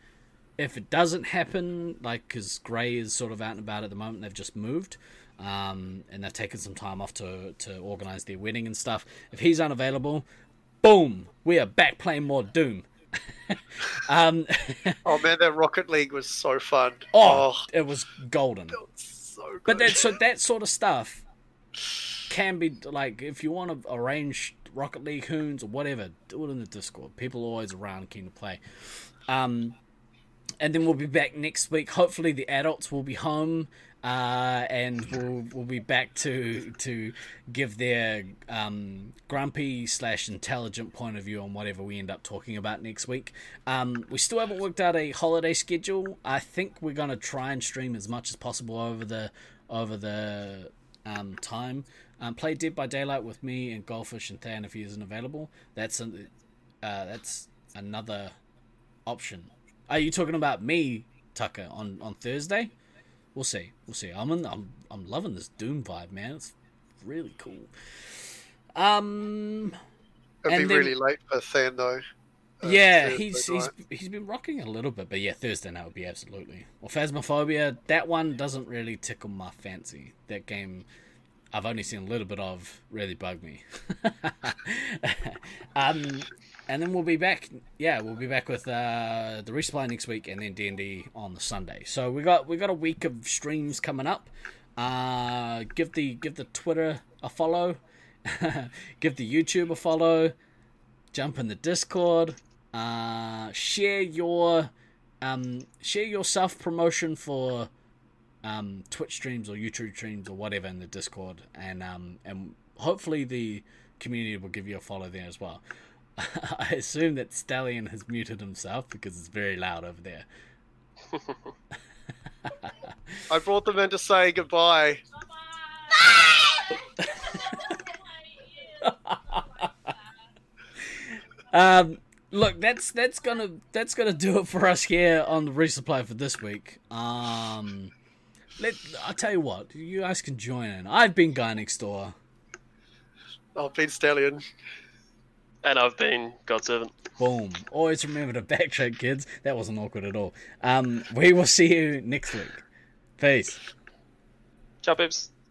If it doesn't happen, like because Grey is sort of out and about at the moment, they've just moved, um, and they've taken some time off to to organise their wedding and stuff. If he's unavailable, boom, we are back playing more Doom. um, oh man, that Rocket League was so fun. Oh, oh. It was golden. It was so good. But that so that sort of stuff can be like if you want to arrange Rocket League hoons or whatever, do it in the Discord. People are always around, keen to play. Um, and then we'll be back next week. Hopefully, the adults will be home, uh, and we'll we'll be back to to give their um, grumpy slash intelligent point of view on whatever we end up talking about next week. Um, we still haven't worked out a holiday schedule. I think we're gonna try and stream as much as possible over the over the um, time. Um, play Dead by Daylight with me and Goldfish and Than if he isn't available. That's an, uh, that's another option. Are you talking about me, Tucker, on, on Thursday? We'll see. We'll see. I'm in, I'm I'm loving this Doom vibe, man. It's really cool. Um, It'd be then, really late for Than though. Uh, yeah, Thursday he's night. he's he's been rocking a little bit, but yeah, Thursday night would be absolutely. Well, Phasmophobia, that one doesn't really tickle my fancy. That game I've only seen a little bit of, really bugged me. um. And then we'll be back, yeah, we'll be back with uh, the resupply next week and then D and D on the Sunday. So we got we got a week of streams coming up. Uh, give the give the Twitter a follow, give the YouTube a follow, jump in the Discord, uh, share your um, share your self promotion for um, Twitch streams or YouTube streams or whatever in the Discord, and um, and hopefully the community will give you a follow there as well. I assume that Stallion has muted himself because it's very loud over there. I brought them in to say goodbye. um, look, that's that's gonna that's gonna do it for us here on the resupply for this week. Um, let I'll tell you what, you guys can join in. I've been Guy Next Door. I've been Stallion. And I've been God's servant. Boom. Always remember to backtrack, kids. That wasn't awkward at all. Um, we will see you next week. Peace. Ciao, peeps.